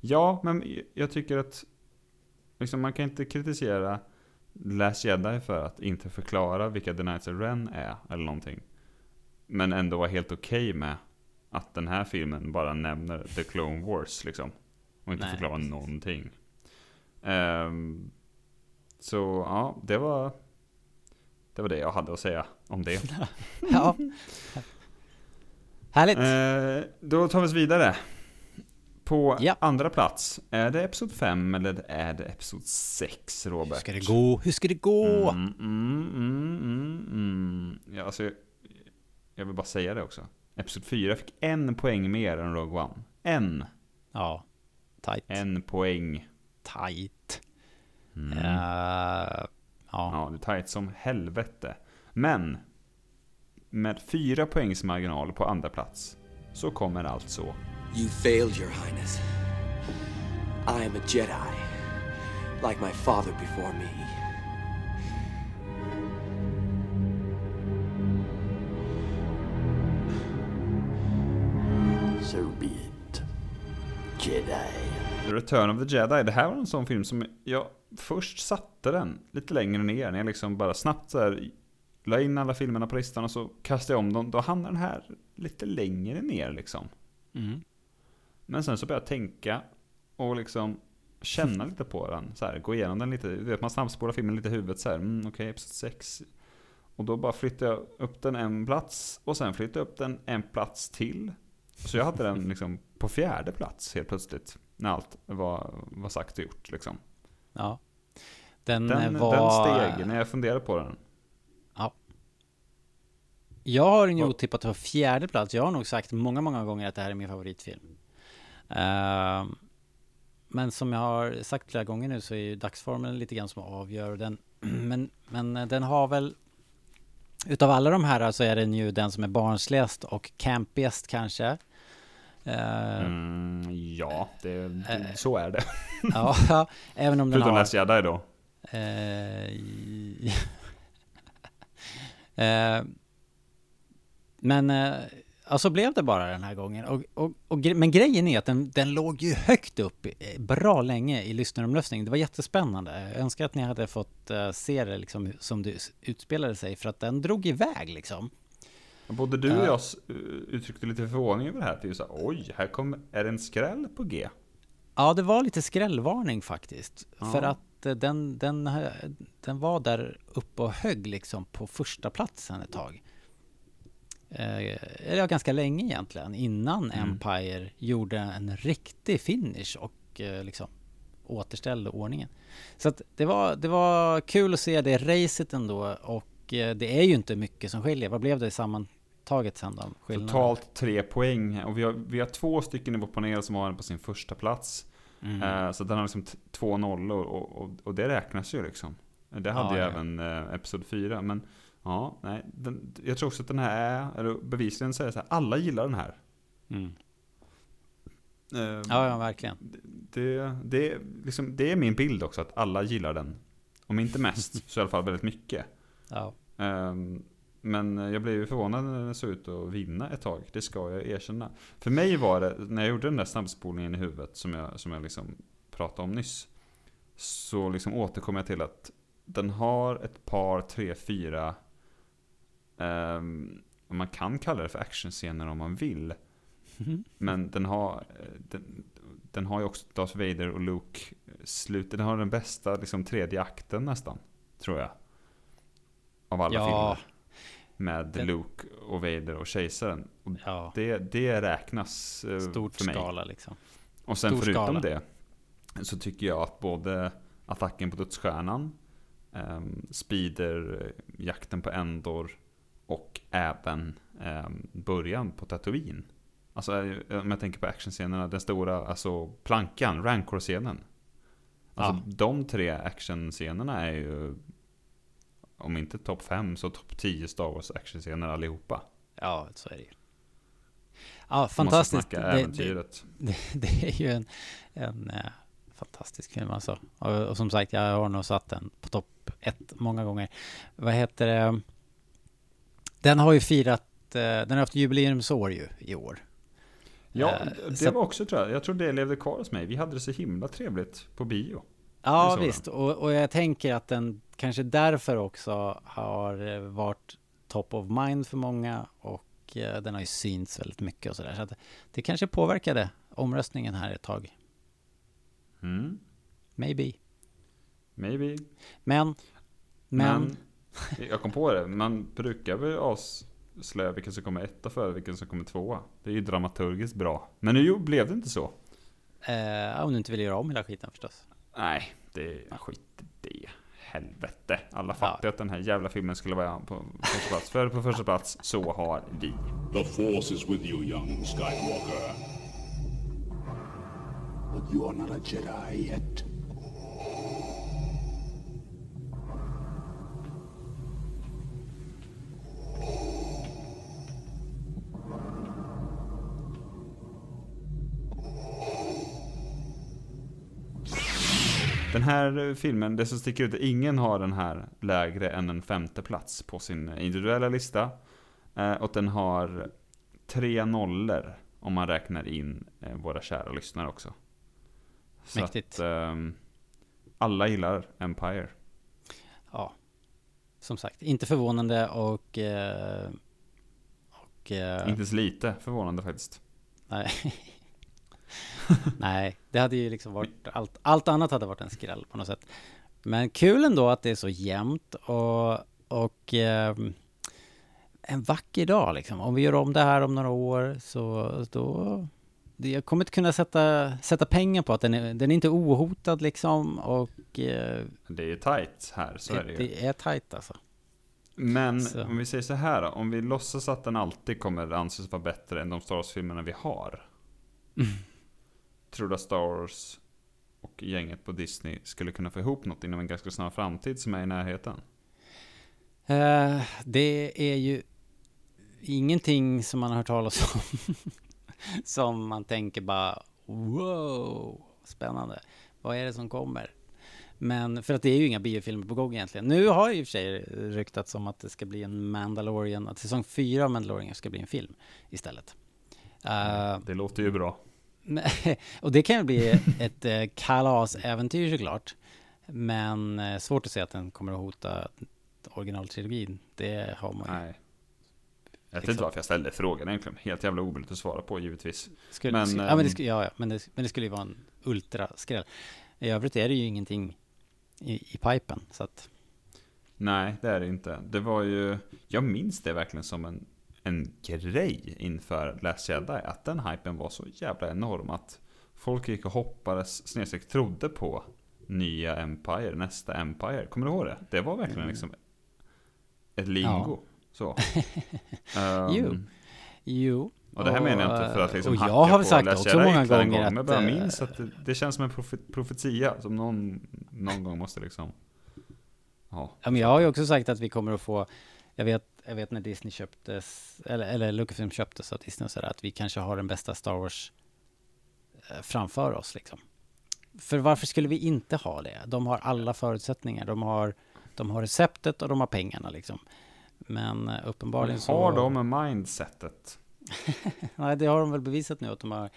Ja, men jag tycker att liksom, man kan inte kritisera Last Jedi för att inte förklara vilka The Knights of Ren är eller någonting, men ändå vara helt okej okay med att den här filmen bara nämner The Clone Wars liksom, och inte Nej, förklara precis. någonting. Um, så ja, det var det var det jag hade att säga om det. Ja. Härligt. Uh, då tar vi oss vidare. På ja. andra plats, är det episod fem eller är det episod sex, Robert? Hur ska det gå? Hur ska det gå? Mm, mm, mm, mm, mm. Ja, alltså, jag vill bara säga det också. Episod fyra fick en poäng mer än Rogue One. En. Ja, tight. En poäng. Tight. Mm. Uh, ja. ja, det är tight som helvete. Men med fyra poängs marginal på andra plats så kommer alltså... You failed, Your Highness. I am a Jedi, like my father before me. So be it, Jedi. The Return of the Jedi. Det här var en sån film som jag först satte den lite längre ner. När jag liksom bara snabbt så här, la in alla filmerna på listan och så kastade jag om dem. Då hamnade den här lite längre ner liksom. Mm. Men sen så började jag tänka och liksom känna lite på den så här, gå igenom den lite, vet man snabbspolar filmen lite i huvudet så här, mm, okej, okay, episod sex, och då bara flyttade jag upp den en plats och sen flyttade jag upp den en plats till, så jag hade den liksom på fjärde plats helt plötsligt när allt var, var sagt och gjort liksom. Ja. Den, den, var... den steg när jag funderade på den. Ja. Jag har en otippat på fjärde plats. Jag har nog sagt många, många gånger att det här är min favoritfilm. Uh, men som jag har sagt flera gånger nu så är ju dagsformen lite grann som avgör den. Men, men den har väl... Utav alla de här så är den ju den som är barnsligast och campigast kanske. Uh, mm, ja, det, uh, så är det. Ja, även om den har... Förutom Last Jedi då. Uh, Men eh, alltså blev det bara den här gången. Och, och, och, men grejen är att den, den låg ju högt upp bra länge i lyssnaromröstningen. Det var jättespännande. Jag önskar att ni hade fått eh, se det liksom, som det utspelade sig. För att den drog iväg liksom. Både du och jag uh, uttryckte lite förvåning över det här. Det är ju så här, oj, här kom, är det en skräll på G? Ja, det var lite skrällvarning faktiskt. Ja. För att eh, den, den, den var där uppe och högg liksom, på första platsen ett tag. Eller ganska länge egentligen innan mm. Empire gjorde en riktig finish och liksom återställde ordningen. Så att det var det var kul att se det racet ändå, och det är ju inte mycket som skiljer. Vad blev det i sammantaget sen då? Skillnaden? Totalt tre poäng, och vi har, vi har två stycken i vår panel som har den på sin första plats. Mm. Så den har liksom t- två nollor och, och, och det räknas ju liksom. Det hade ja, ju ja. även eh, episod fyra, men ja, nej, den, jag tror också att den här är, eller bevisligen så är det så här, alla gillar den här. Mm. Uh, ja, ja, verkligen. Det, det, liksom, det är min bild också, att alla gillar den. Om inte mest, så i alla fall väldigt mycket. Ja. Uh, men jag blev ju förvånad när den såg ut att vinna ett tag. Det ska jag erkänna. För mig var det, när jag gjorde den där snabbspolningen i huvudet som jag, som jag liksom pratade om nyss, så liksom återkommer jag till att den har ett par, tre, fyra... Um, man kan kalla det för actionscener om man vill. Mm. Men den har den, den har ju också Darth Vader och Luke slut. Den har den bästa liksom, tredje akten nästan, tror jag. Av alla ja. filmer. Med den... Luke och Vader och kejsaren. Och ja. det, det räknas uh, stort för mig. Skala, liksom. Och sen Stor förutom skala. det så tycker jag att både attacken på dödsstjärnan, um, Speeder, jakten på Endor och även um, början på Tatooine. Alltså om jag tänker på actionscenerna, den stora, alltså plankan, Rancor-scenen. Alltså ja. de tre actionscenerna är ju, om inte topp fem så topp tio Star Wars actionscener allihopa. Ja, så är det ju. Ja, fantastiskt. Det, det, det, det är ju en, en äh, fantastisk film alltså. Och, och som sagt, jag har nog satt den på topp ett många gånger. Vad heter det? Den har ju firat, den har haft jubileumsår ju i år. Ja, det så, var också tror jag. Jag tror det levde kvar hos mig. Vi hade det så himla trevligt på bio. Ja, visst. Och, och jag tänker att den kanske därför också har varit top of mind för många, och eh, den har ju synts väldigt mycket och sådär. Så att det kanske påverkade omröstningen här ett tag. Mm. Maybe. Maybe. Men, men. men jag kom på det. Man brukar väl oss... slö vilken som kommer etta för vilken som kommer tvåa. Det är ju dramaturgiskt bra. Men nu blev det inte så. Eh, om du inte vill göra om hela skiten förstås. Nej, det är skit det. Helvete. Alla fattar ja. att den här jävla filmen skulle vara på första plats. För på första plats så har vi The Force is with you, young Skywalker. But you are not a Jedi yet. Den här filmen, det som sticker ut, ingen har den här lägre än en femte plats på sin individuella lista. Eh, och den har tre nollor om man räknar in eh, våra kära lyssnare också. Så mäktigt. Att, eh, alla gillar Empire. Ja, som sagt, inte förvånande och... Eh, och eh, inte så lite förvånande faktiskt. Nej. Nej, det hade ju liksom varit allt, allt annat hade varit en skräll på något sätt. Men kul ändå att det är så jämnt och, och eh, en vacker dag liksom. Om vi gör om det här om några år så då jag kommer inte kunna sätta, sätta pengar på att den är, den är inte ohotad liksom och eh, det är ju tajt här så det, är det ju. Det är tajt alltså. Men så. Om vi säger så här då, om vi låtsas att den alltid kommer anses vara bättre än de Star Wars-filmerna vi har. Mm. Tror du att Star Wars och gänget på Disney skulle kunna få ihop något inom en ganska snar framtid som är i närheten? Uh, det är ju ingenting som man har hört talas om som man tänker bara wow, spännande. Vad är det som kommer? Men för att det är ju inga biofilmer på gång egentligen. Nu har ju i och för sig ryktats om att det ska bli en Mandalorian, att säsong fyra av Mandalorian ska bli en film istället. Uh, det låter ju bra. Och det kan ju bli ett eh, kalasäventyr såklart. Men eh, svårt att se att den kommer att hota originaltrilogin. Det har man ju. Nej. Jag vet inte varför jag ställde frågan egentligen. Helt jävla omöjligt att svara på givetvis. Skulle, men, skulle, ja, men, det skulle, ja, ja, men, det, men det skulle ju vara en ultraskräll. I övrigt är det ju ingenting i, i pipen. Så att... Nej, det är det inte. Det var ju, jag minns det verkligen som en en grej inför Last Jedi, att den hypen var så jävla enorm att folk gick och hoppades snedstreck trodde på nya Empire, nästa Empire. Kommer du ihåg det? Det var verkligen liksom ett lingo. Ja. Så. um, jo. jo. Och det här och, menar jag inte för att liksom hacka på. Jag har sagt Last också Jedi många gånger gång, att, jag bara minns att det, det känns som en profe- profetia som någon, någon gång måste liksom ha. Ja, men jag har ju också sagt att vi kommer att få jag vet, jag vet när Disney köptes, eller, eller Lucasfilm köptes av Disney, så att vi kanske har den bästa Star Wars framför oss liksom. För varför skulle vi inte ha det? De har alla förutsättningar. De har, de har receptet och de har pengarna liksom. Men uppenbarligen så... Har de mindsetet? Nej, det har de väl bevisat nu. Att de, har,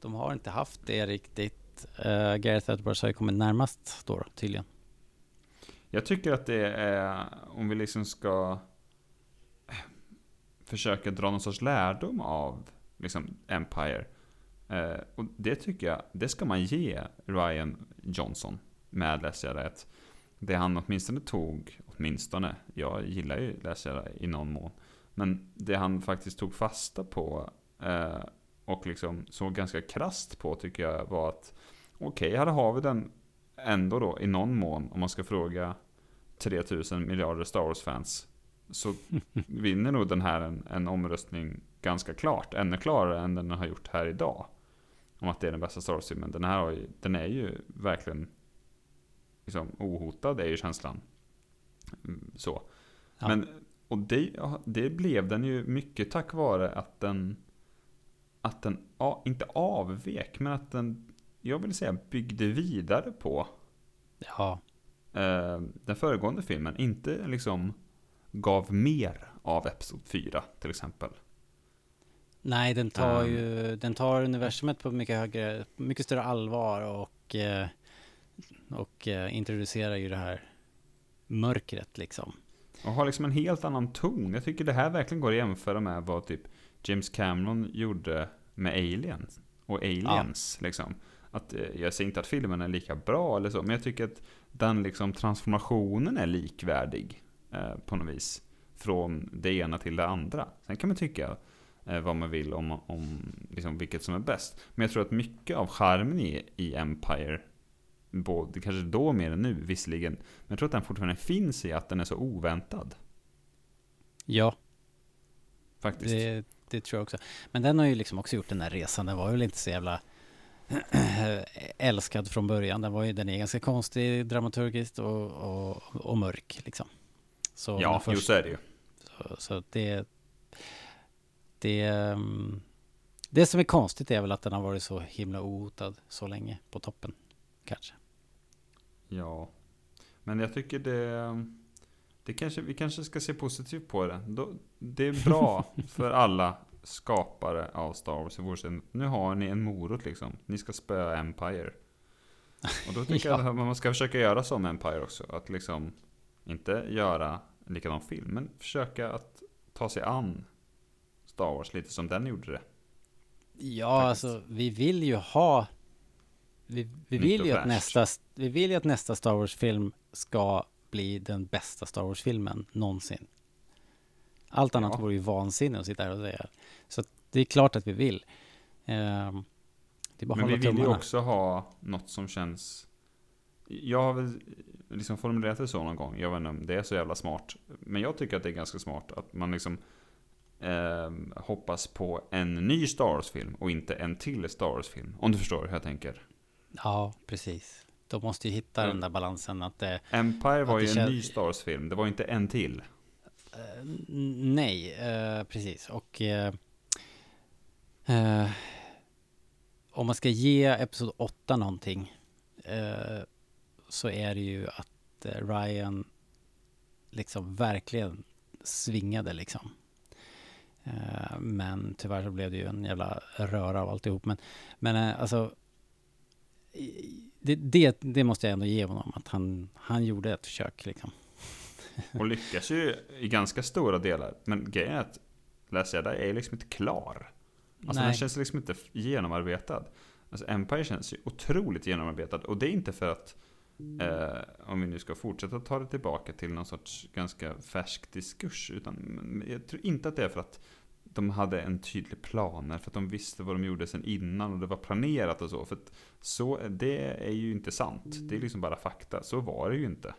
de har inte haft det riktigt. Uh, Gareth Edwards har ju kommit närmast då, tydligen. Jag tycker att det är... Om vi liksom ska försöka dra någon sorts lärdom av liksom Empire... Uh, och det tycker jag, det ska man ge Rian Johnson med läsjärrätt. Det han åtminstone tog, åtminstone, jag gillar ju läsjärrätt i någon mån, men det han faktiskt tog fasta på uh, och liksom såg ganska krasst på, tycker jag, var att okej, okay, här har vi den ändå då i någon mån, om man ska fråga tre tusen miljarder Star Wars-fans, så vinner nog den här en, en omröstning ganska klart, ännu klarare än den har gjort här idag. Om att det är den bästa Star Wars-filmen. Den här har ju, den är ju verkligen liksom ohotad, det är ju känslan. Så. Ja. Men, och det, det blev den ju mycket tack vare att den, att den inte avvek, men att den, jag vill säga, byggde vidare på ja. eh, den föregående filmen. Inte liksom gav mer av episod fyra till exempel. Nej, den tar ju den tar universumet på mycket högre, mycket större allvar och och introducerar ju det här mörkret liksom. Och har liksom en helt annan ton. Jag tycker det här verkligen går att jämföra med vad typ James Cameron gjorde med Aliens och Aliens ja. liksom. Att jag ser inte att filmen är lika bra eller så, men jag tycker att den liksom transformationen är likvärdig eh, på något vis från det ena till det andra. Sen kan man tycka vad man vill om, om liksom vilket som är bäst. Men jag tror att mycket av charmen i, i Empire, både kanske då mer än nu visserligen, men jag tror att den fortfarande finns i att den är så oväntad. Ja. Faktiskt. Det, det tror jag också. Men den har ju liksom också gjort den här resan. Den var väl inte så jävla älskad från början. Den var ju, den är ganska konstig dramaturgiskt och, och, och mörk liksom. Så ja, först, just är det ju. Så, så det Det, det som är konstigt är väl att den har varit så himla ohotad så länge på toppen, kanske. Ja, men jag tycker det, det kanske, vi kanske ska se positivt på det. Det är bra för alla skapare av Star Wars i vår sida. Nu har ni en morot liksom. Ni ska spöa Empire. Och då tycker ja. jag att man ska försöka göra som Empire också. Att liksom inte göra likadan film, men försöka att ta sig an Star Wars lite som den gjorde det. Ja, faktiskt. Alltså vi vill ju ha vi, vi vill ju att nästa vi vill ju att nästa Star Wars film ska bli den bästa Star Wars filmen någonsin. Allt annat ja. vore ju vansinne att sitta här och säga. Så det är klart att vi vill. Ehm, det är bara Men vi vill ju också ha något som känns. Jag har väl liksom formulerat det så någon gång. Jag vet inte om det är så jävla smart, men jag tycker att det är ganska smart att man liksom Eh, hoppas på en ny Star Wars-film och inte en till Star Wars-film, om du förstår hur jag tänker. Ja, precis. De måste ju hitta mm. den där balansen att det, Empire var att ju en känner... ny Star Wars-film, det var inte en till. Eh, nej, eh, precis. Och eh, eh, om man ska ge episod åtta någonting eh, så är det ju att eh, Ryan liksom verkligen svingade liksom. Men tyvärr så blev det ju en jävla röra av alltihop. Men, men alltså det, det, det måste jag ändå ge honom, att han, han gjorde ett försök liksom. Och lyckas ju i ganska stora delar. Men grejen är att läser jag där är liksom inte klar. Alltså Nej. Den känns liksom inte genomarbetad. Alltså Empire känns ju otroligt genomarbetad. Och det är inte för att eh, om vi nu ska fortsätta ta det tillbaka till någon sorts ganska färsk diskurs, utan jag tror inte att det är för att de hade en tydlig plan, för att de visste vad de gjorde sen innan och det var planerat och så. För att så, det är ju inte sant. Det är liksom bara fakta. Så var det ju inte.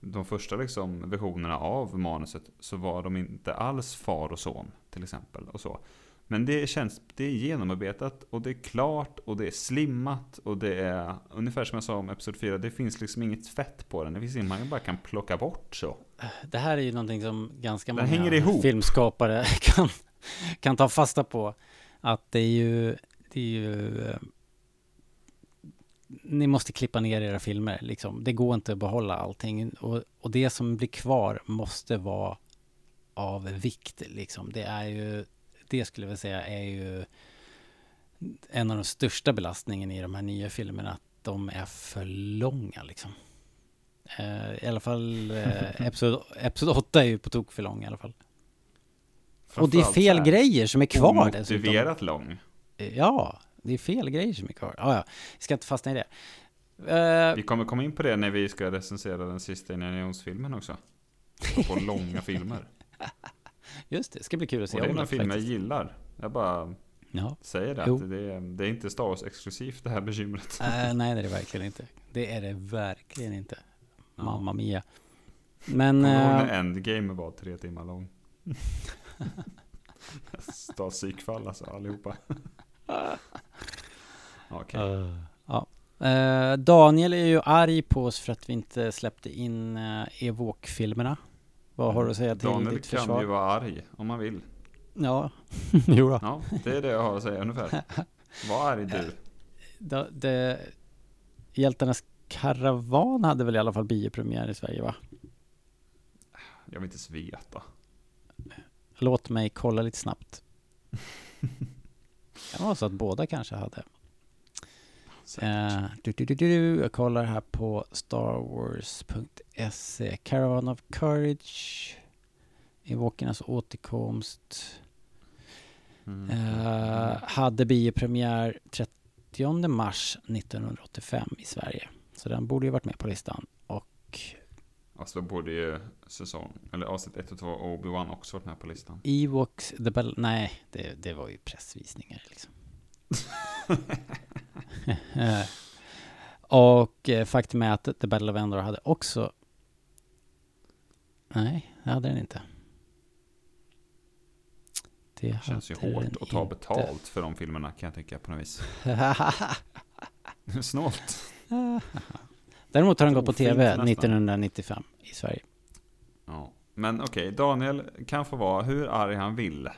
De första liksom versionerna av manuset så var de inte alls far och son till exempel och så. Men det känns, det är genomarbetat och det är klart och det är slimmat och det är ungefär som jag sa om episod fyra, det finns liksom inget fett på den. Det finns inget man bara kan plocka bort så. Det här är ju någonting som ganska den många filmskapare kan, kan ta fasta på. Att det är ju, det är ju eh, ni måste klippa ner era filmer. Liksom. Det går inte att behålla allting. Och, och det som blir kvar måste vara av vikt. Liksom. Det är ju, det skulle jag säga är ju en av de största belastningen i de här nya filmerna, att de är för långa liksom. Eh, I alla fall eh, episod, episod åtta är ju på tok för lång i alla fall. Och det är fel grejer som är kvar dessutom. Omotiverat lång. Ja, det är fel grejer som är kvar. Ah, ja, jag ska inte fastna i det. Eh, vi kommer komma in på det när vi ska recensera den sista Indiana Jones-filmen också. På långa filmer. Just det, det ska bli kul att se. Och det är några filmer jag gillar. Jag bara ja. säger det, att det, är, det är inte Star Wars exklusivt det här bekymret. Äh, nej, det är det verkligen inte. Det är det verkligen inte. Mamma mia. Men äh... Endgame var tre timmar lång. Star psykfall alltså, allihopa. Okej. Okay. Uh, ja. uh, Daniel är ju arg på oss för att vi inte släppte in uh, Ewok-filmerna. Vad har du att säga till Daniel ditt försvar? Daniel kan ju vara arg om man vill. Ja, jo då. Ja, det är det jag har att säga ungefär. Vad arg du? Det, det, Hjältarnas karavan hade väl i alla fall biopremiär i Sverige, va? Jag vill inte sveta. Låt mig kolla lite snabbt. Det var så att båda kanske hade. Uh, du, du, du, du. Jag kollar här på star wars punkt se. Caravan of Courage, Ewokernas återkomst, mm. uh, hade biopremiär trettionde mars nittonhundraåttiofem i Sverige, så den borde ju varit med på listan. Och alltså borde ju säsong eller avsnitt ett och två Obi-Wan också varit med på listan. Ewoks the Battle, nej det, det var ju pressvisningar liksom. Och eh, faktum är att The Battle of Endor hade också. Nej, det hade den inte. Det, det känns ju hårt att ta inte. betalt för de filmerna, kan jag tänka på något vis. Snålt. Däremot har den gått på tv nästan. nittonhundranittiofem i Sverige. Ja. Men okej, okay, Daniel kan få vara hur arg han vill.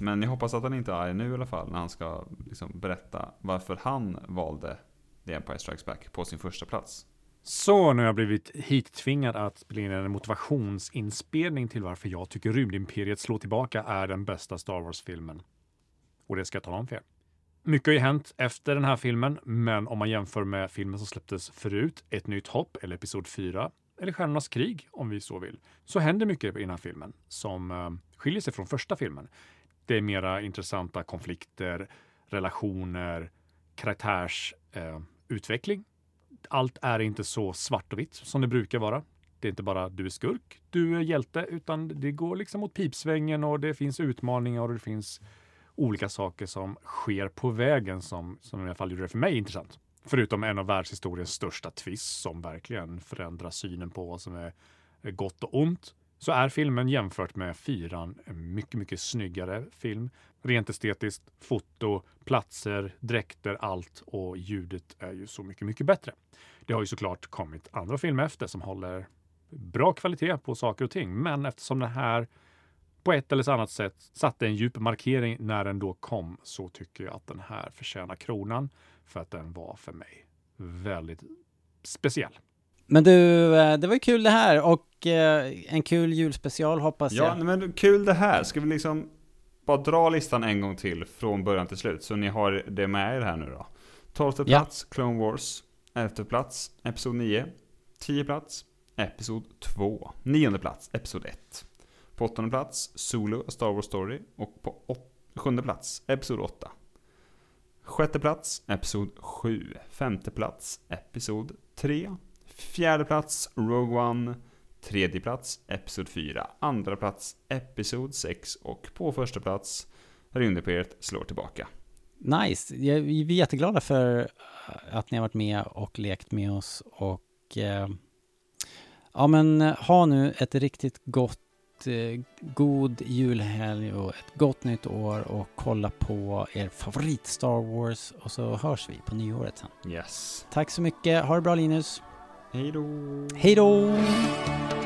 Men jag hoppas att han inte är arg nu i alla fall, när han ska liksom berätta varför han valde The Empire Strikes Back på sin första plats. Så nu har jag blivit hittvingad att spela in en motivationsinspelning till varför jag tycker Rymdimperiet slår tillbaka är den bästa Star Wars-filmen. Och det ska jag tala om för er. Mycket har ju hänt efter den här filmen, men om man jämför med filmen som släpptes förut, Ett nytt hopp eller episod fyra, eller Stjärnornas krig om vi så vill, så händer mycket i den här filmen som skiljer sig från första filmen. Det är mera intressanta konflikter, relationer, karaktärsutveckling. Eh, Allt är inte så svart och vitt som det brukar vara. Det är inte bara du är skurk, du är hjälte, utan det går liksom åt pipsvängen och det finns utmaningar och det finns olika saker som sker på vägen som, som i alla fall gjorde det för mig intressant. Förutom en av världshistoriens största twist som verkligen förändrar synen på vad som är gott och ont. Så är filmen jämfört med fyran en mycket, mycket snyggare film. Rent estetiskt, foto, platser, dräkter, allt. Och ljudet är ju så mycket, mycket bättre. Det har ju såklart kommit andra filmer efter som håller bra kvalitet på saker och ting. Men eftersom den här på ett eller annat sätt satte en djup markering när den då kom, så tycker jag att den här förtjänar kronan. För att den var för mig väldigt speciell. Men du, det var ju kul det här, och en kul julspecial hoppas jag. Ja, men kul det här. Ska vi liksom bara dra listan en gång till från början till slut, så ni har det med er här nu då. tolfte plats, ja. Clone Wars. elfte plats, episod nio. tionde plats, episod två. nionde plats, episod ett. På åttonde plats, Solo, Star Wars Story. Och på sjunde plats, episod åtta. sjätte plats, episod sju. femte plats, episod tre. Fjärde plats, Rogue One. Tredje plats, episod fyra. Andra plats, episod sex. Och på första plats, Rymdimperiet slår tillbaka. Nice. Vi är jätteglada för att ni har varit med och lekt med oss. Och eh, ja, men ha nu ett riktigt gott god julhelg och ett gott nytt år och kolla på er favorit Star Wars och så hörs vi på nyåret sen. Yes. Tack så mycket. Ha det bra, Linus. Hej då. Hej då.